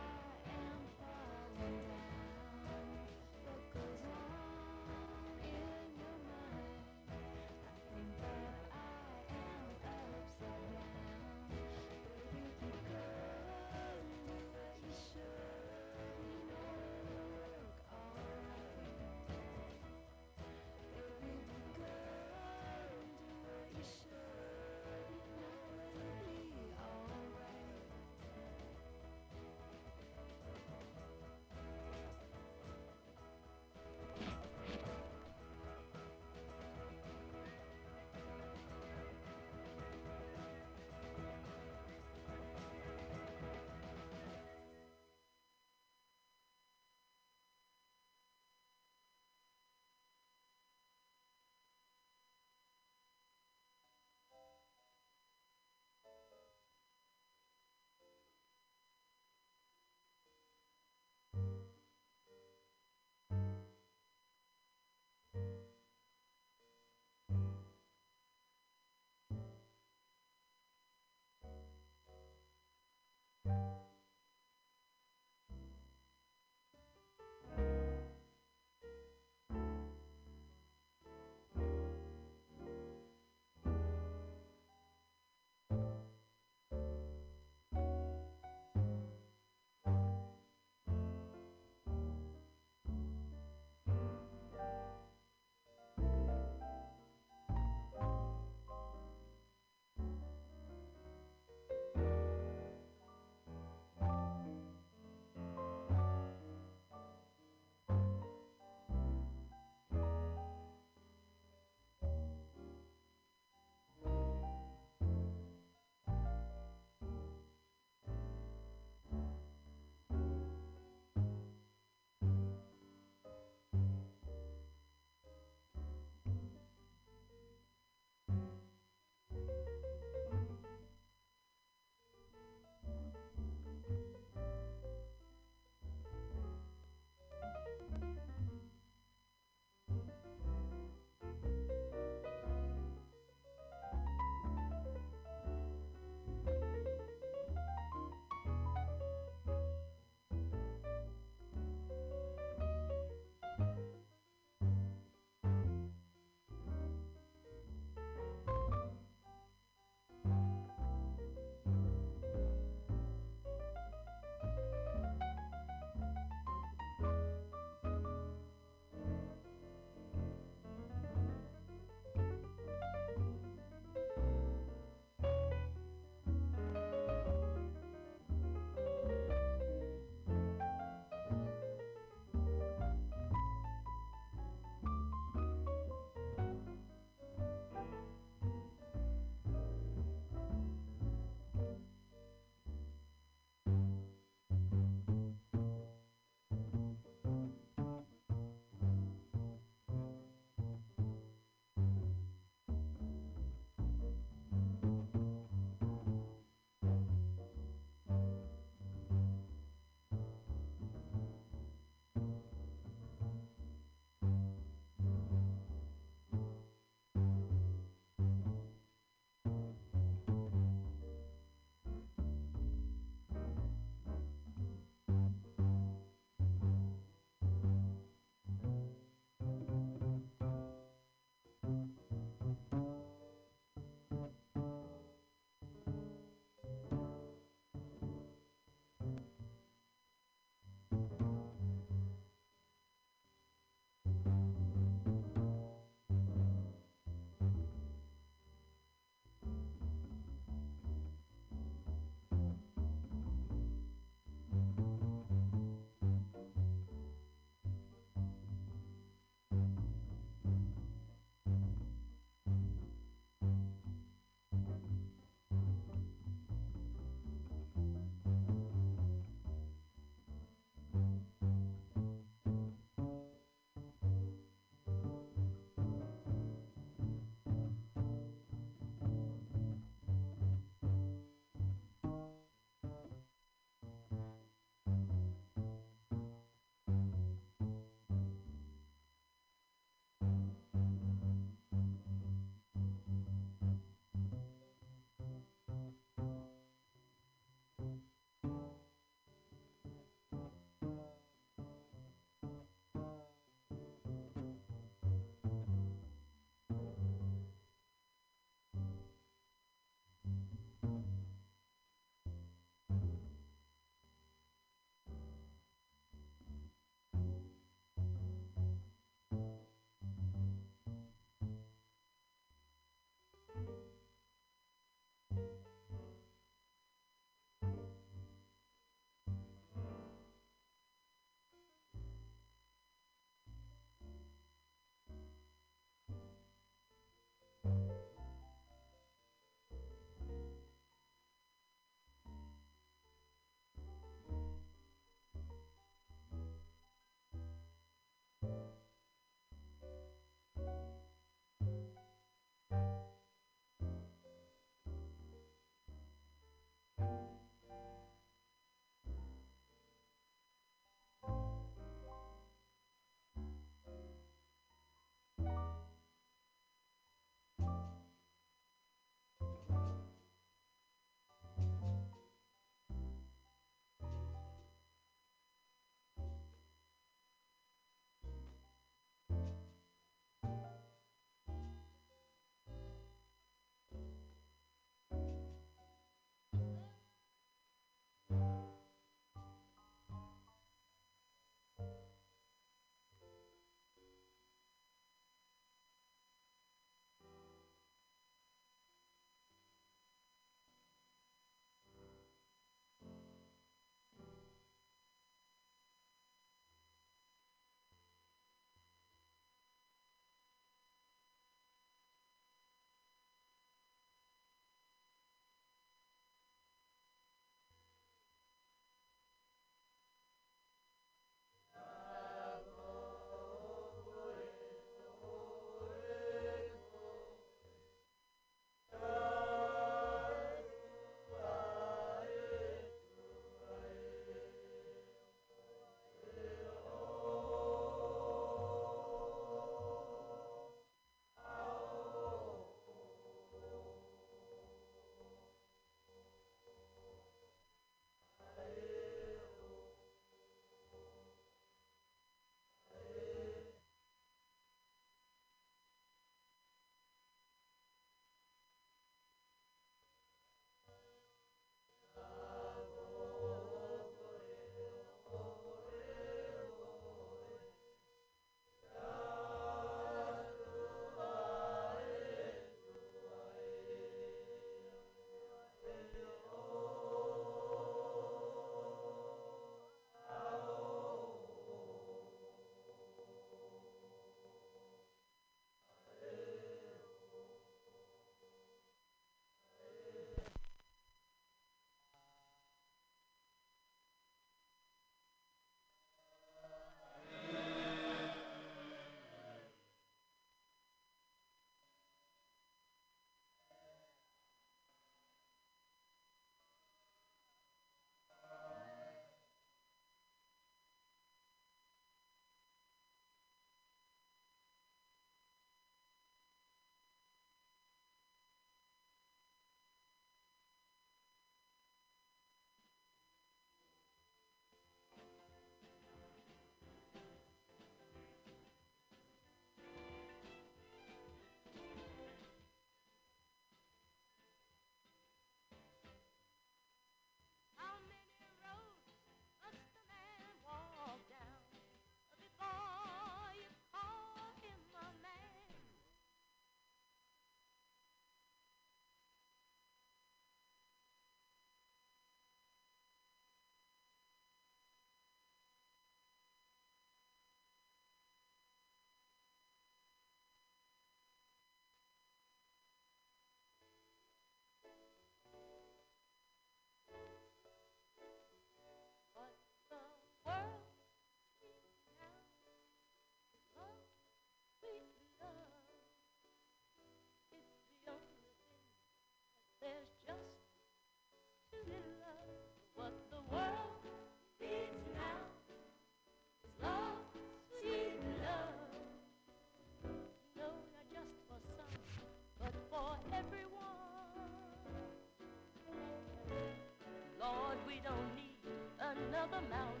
of a mountain.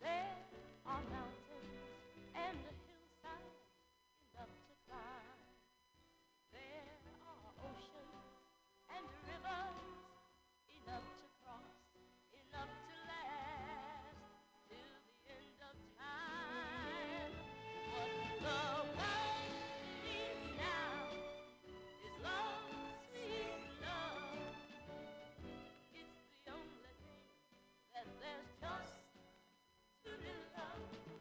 There are mountains and a hillside enough to climb. There are oceans and rivers enough to cross, enough to last till the end of time.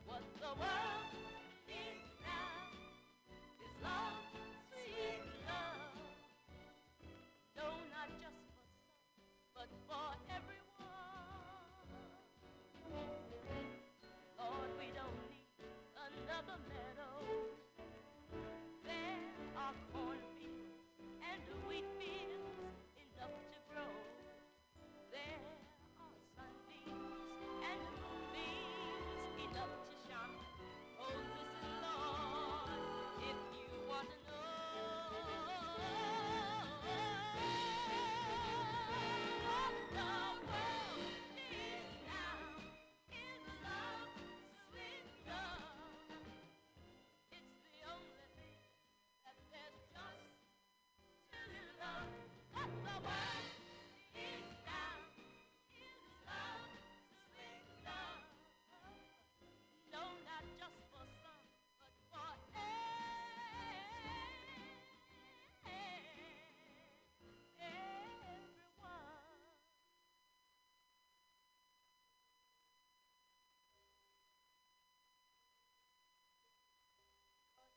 But the world needs now is love, sweet love. It's the only thing that there's just to love. What the world needs now is love, sweet love. No, not just for some, but for everyone. Lord, we don't need another meadow. There are cornfields and wheat fields enough to grow. There are sunbeams and moonbeams enough to shine. Oh, listen, Lord, if you want to know what the world needs now is love, sweet love. It's the only thing that there's just to love. What the world needs now is love, sweet love. No, not just for some, but for everyone. Shake it up, shake it down, move it in, it's cold in.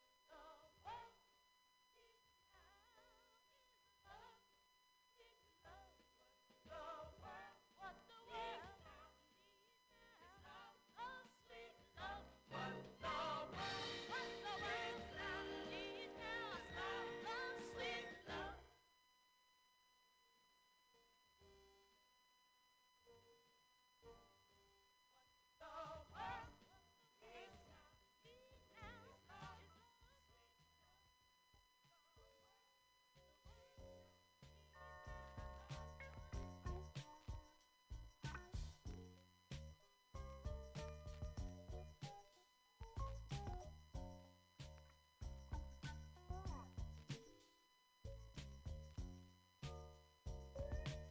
Move it in, move it in, rock it out, it's cold in.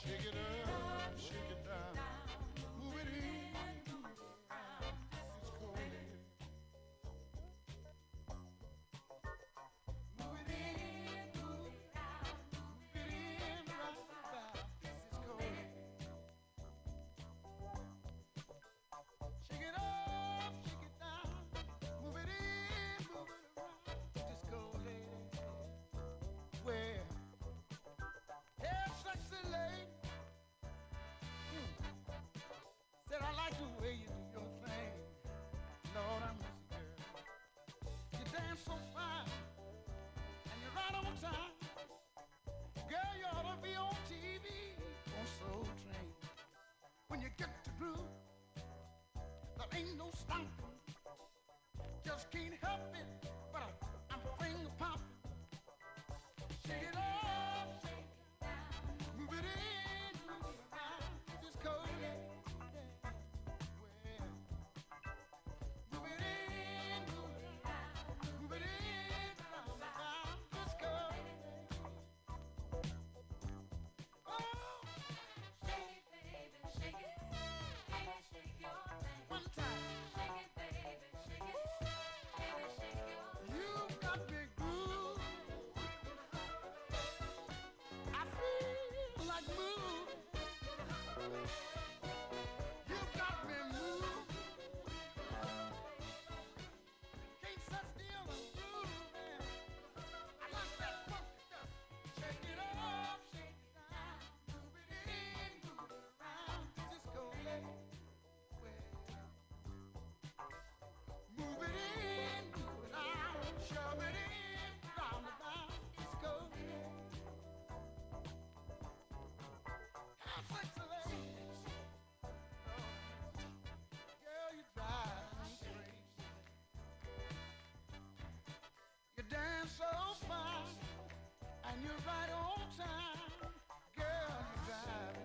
Shake it up, shake it down, move it around, it's cold in. Where? Yeah, sexy lady. Said I like the way you do your thing. Lord, I miss you, girl. You dance so fine, and you're right on time. Girl, you ought to be on TV, on Soul Train. When you get to groove, there ain't no stopping. Just can't help it, but I'm finger popping. Shake it up, shake it move it in, move it around, it's cold in. Well, move it in, move it in, round about, it's cold in. Oh, Shake it, baby, shake it. Baby, shake your thing. one time. Shake it, baby, shake it. Baby, shake your thing. You got big groove. I feel like move. You got me move. Can't sit still and groove, man. I like that funky stuff. Shake it up, shake it down, move it in, move it around, just go let it. Move it in, move it out, shove it in, round and round, it's cold in. Have sex a lady. Girl, you drive me crazy. You dance so fine, and you're right on time. Girl, you drive me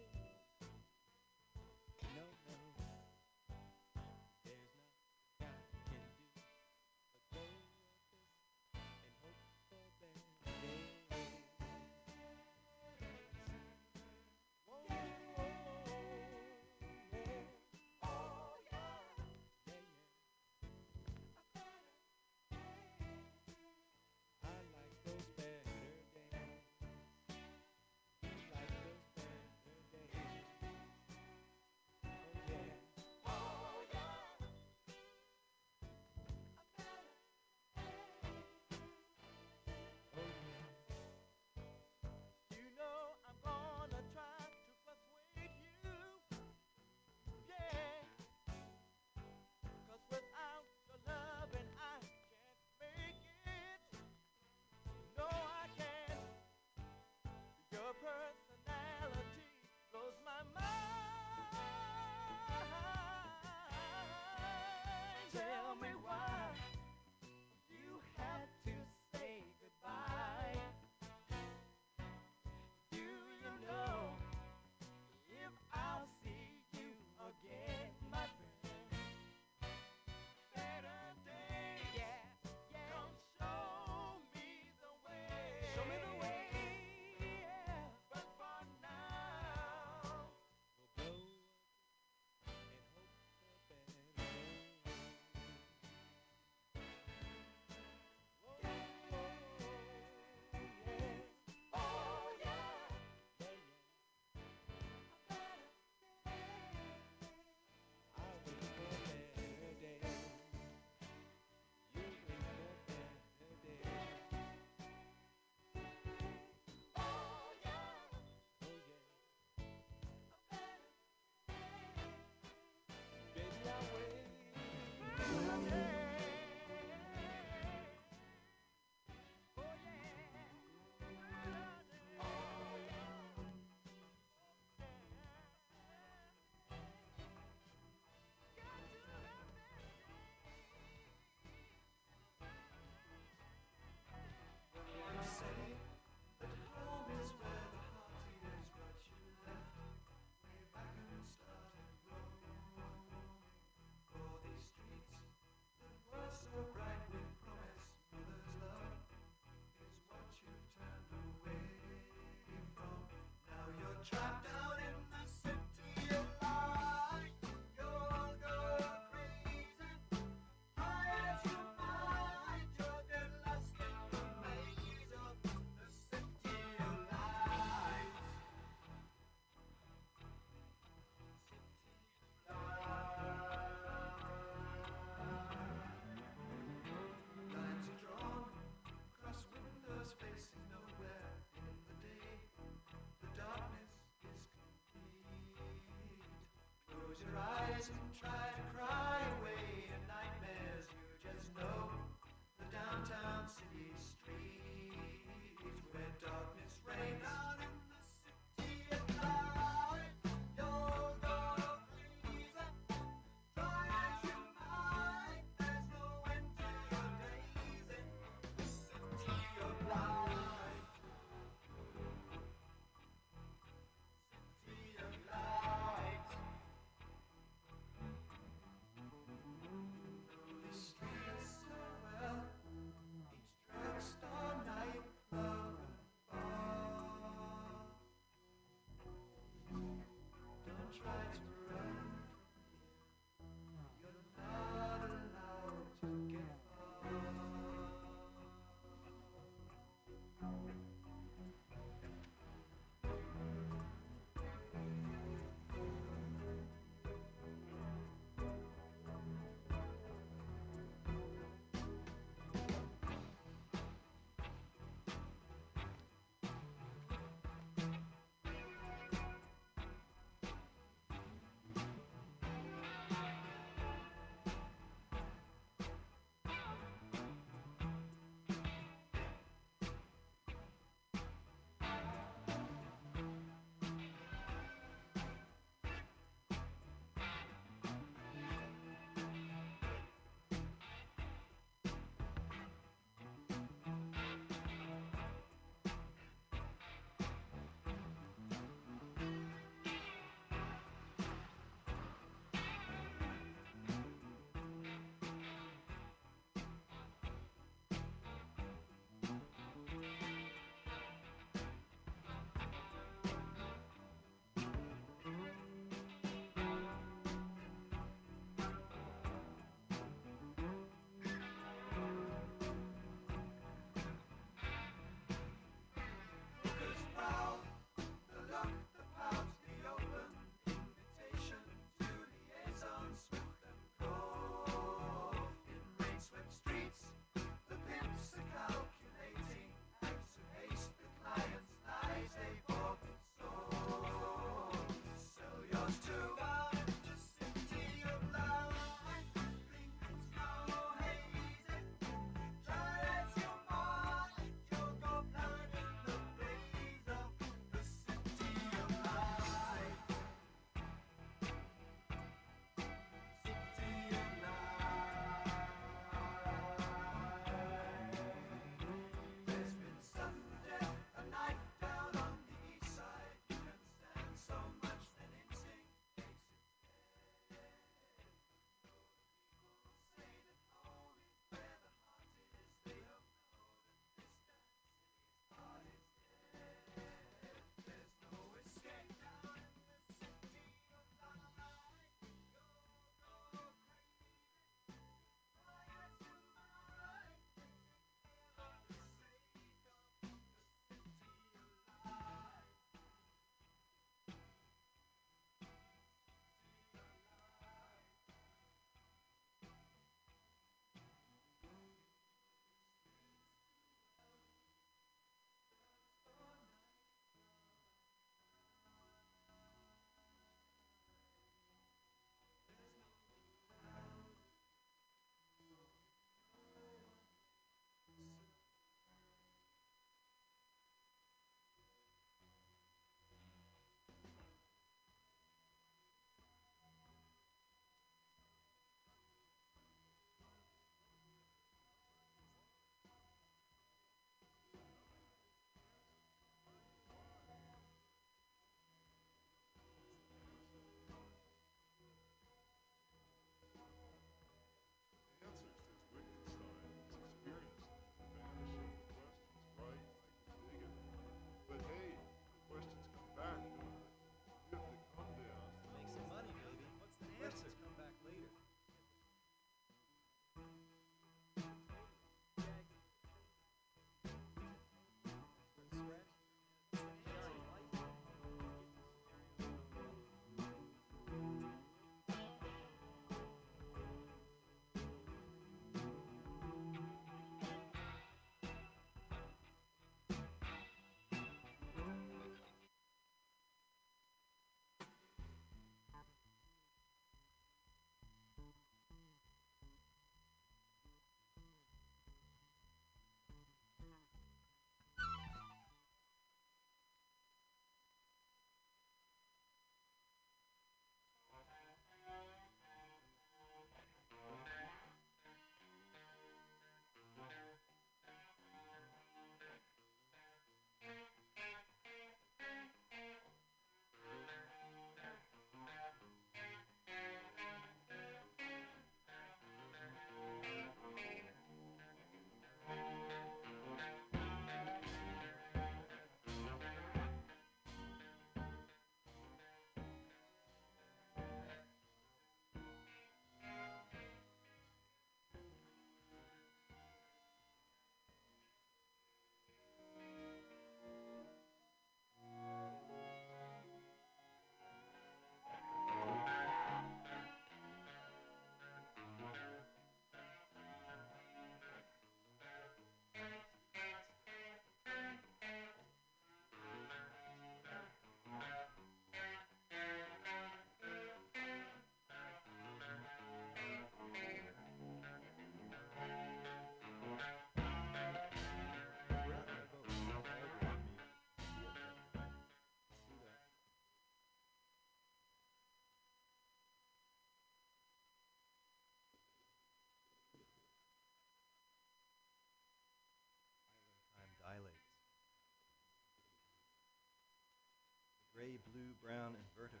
gray, blue, brown, and vertebrate.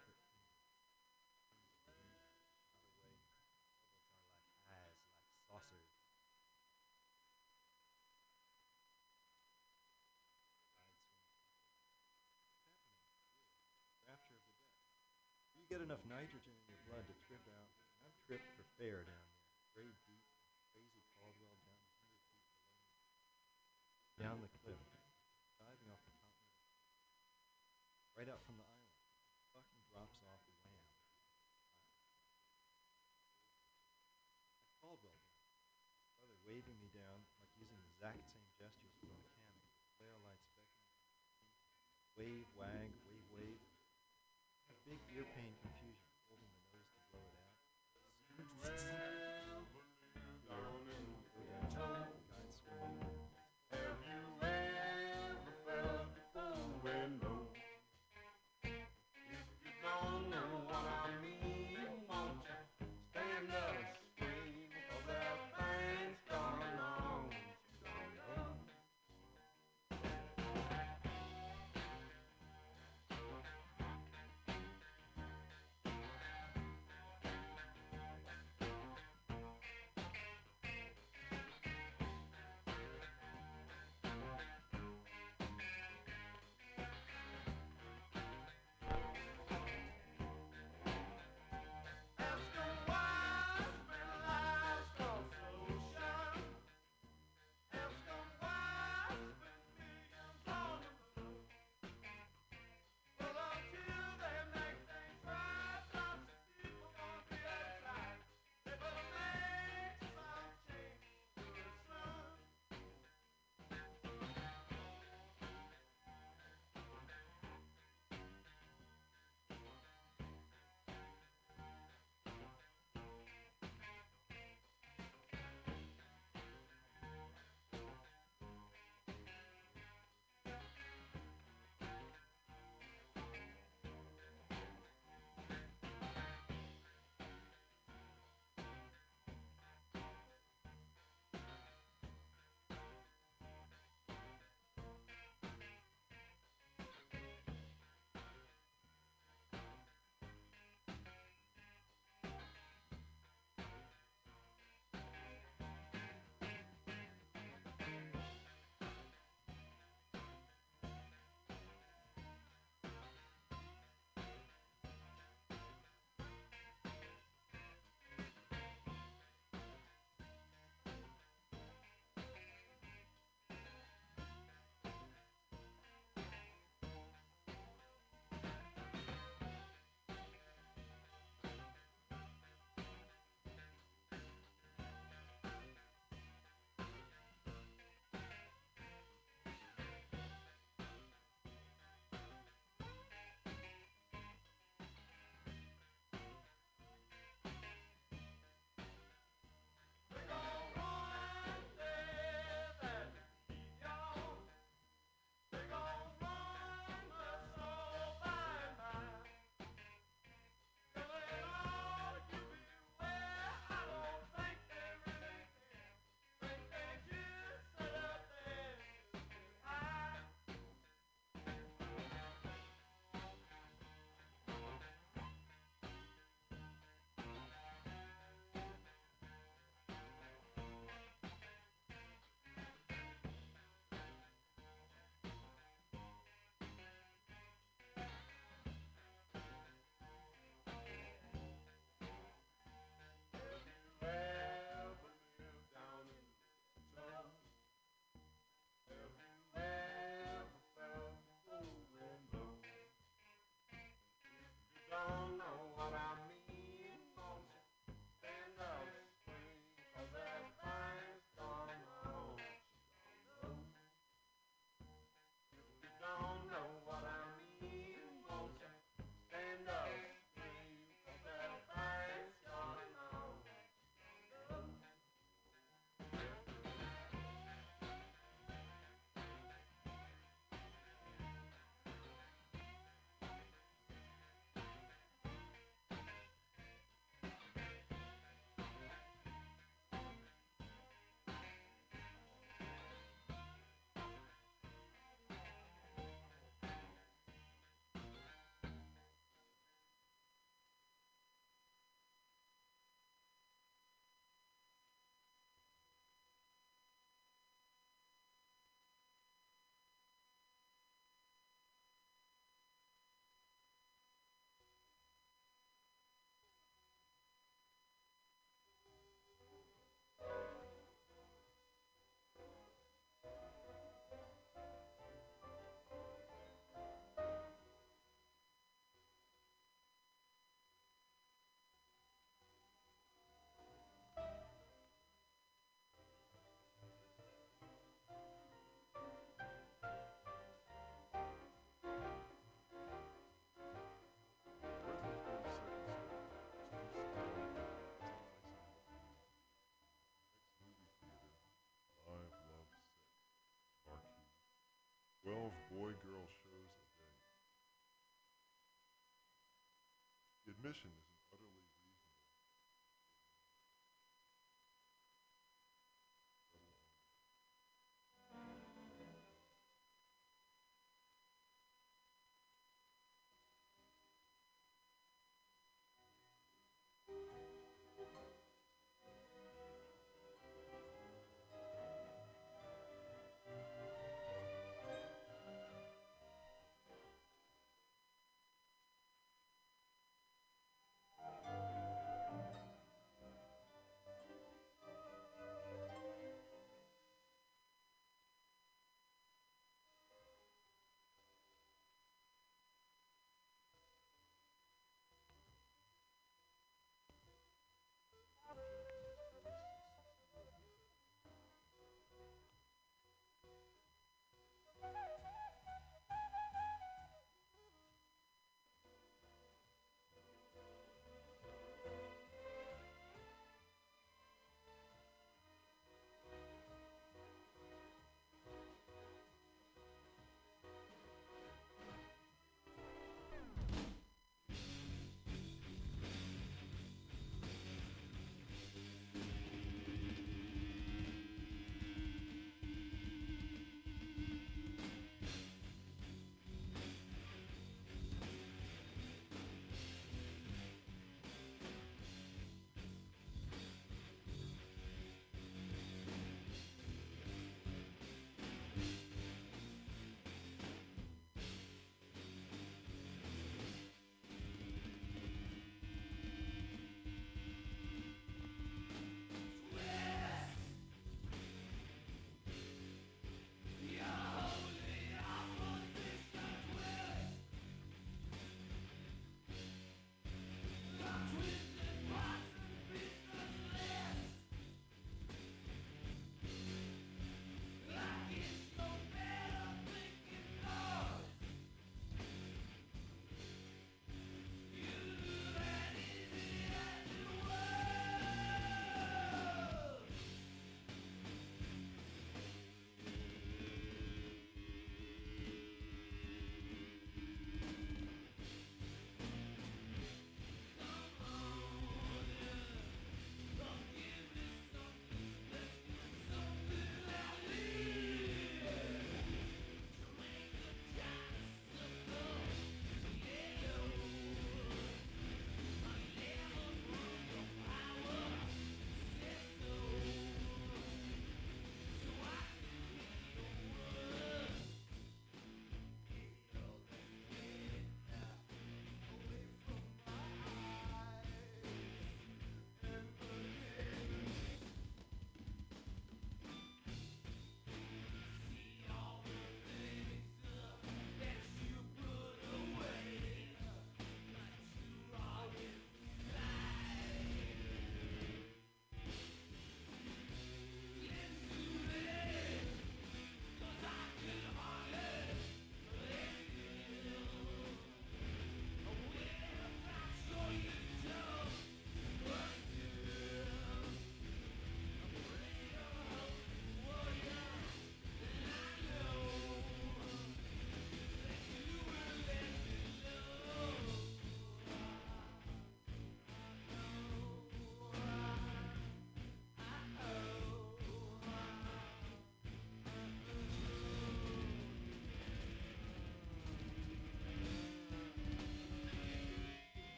Get enough nitrogen in your blood to trip out. I'm tripped for fair down there. Very deep, crazy Caldwell down 100 feet below me. Down the cliff, diving off the top of the cliff. Right out from the island. Fucking drops off the land. Caldwell down. Brother waving me down, like using the exact same gestures as a mechanic. Flare lights beckoning. Wave, wag, wave, wave. Big ear pain confusion, holding the nose to blow it out. Have you ever felt low and low? If you don't know what I mean, won't you stand up and scream? Cause that thing's gone on too long. boy-girl shows a day. The admission is an utterly reasonable.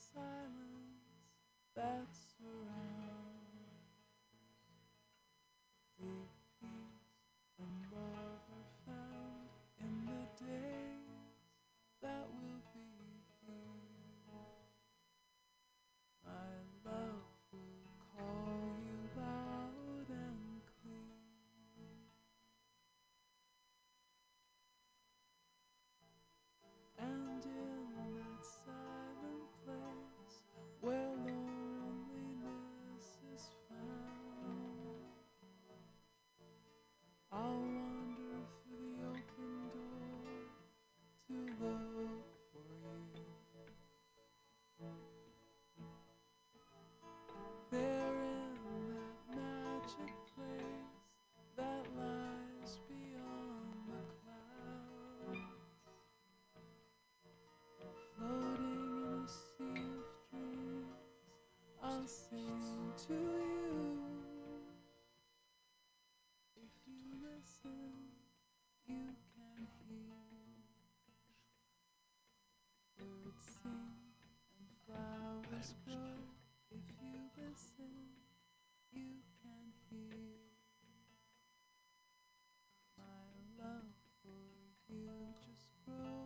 silence that surrounds. Deep peace and love are found in the days that will be here. My love will call you loud and clear. And in that silent place where loneliness is found, I'll wander through the open door to look for you. There in that magic place that lies beyond the clouds, floating in a sea of dreams, I'll sing to you. If you listen, you can hear birds sing and flowers grow. If you listen, you can hear my love for you just grow.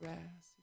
Grass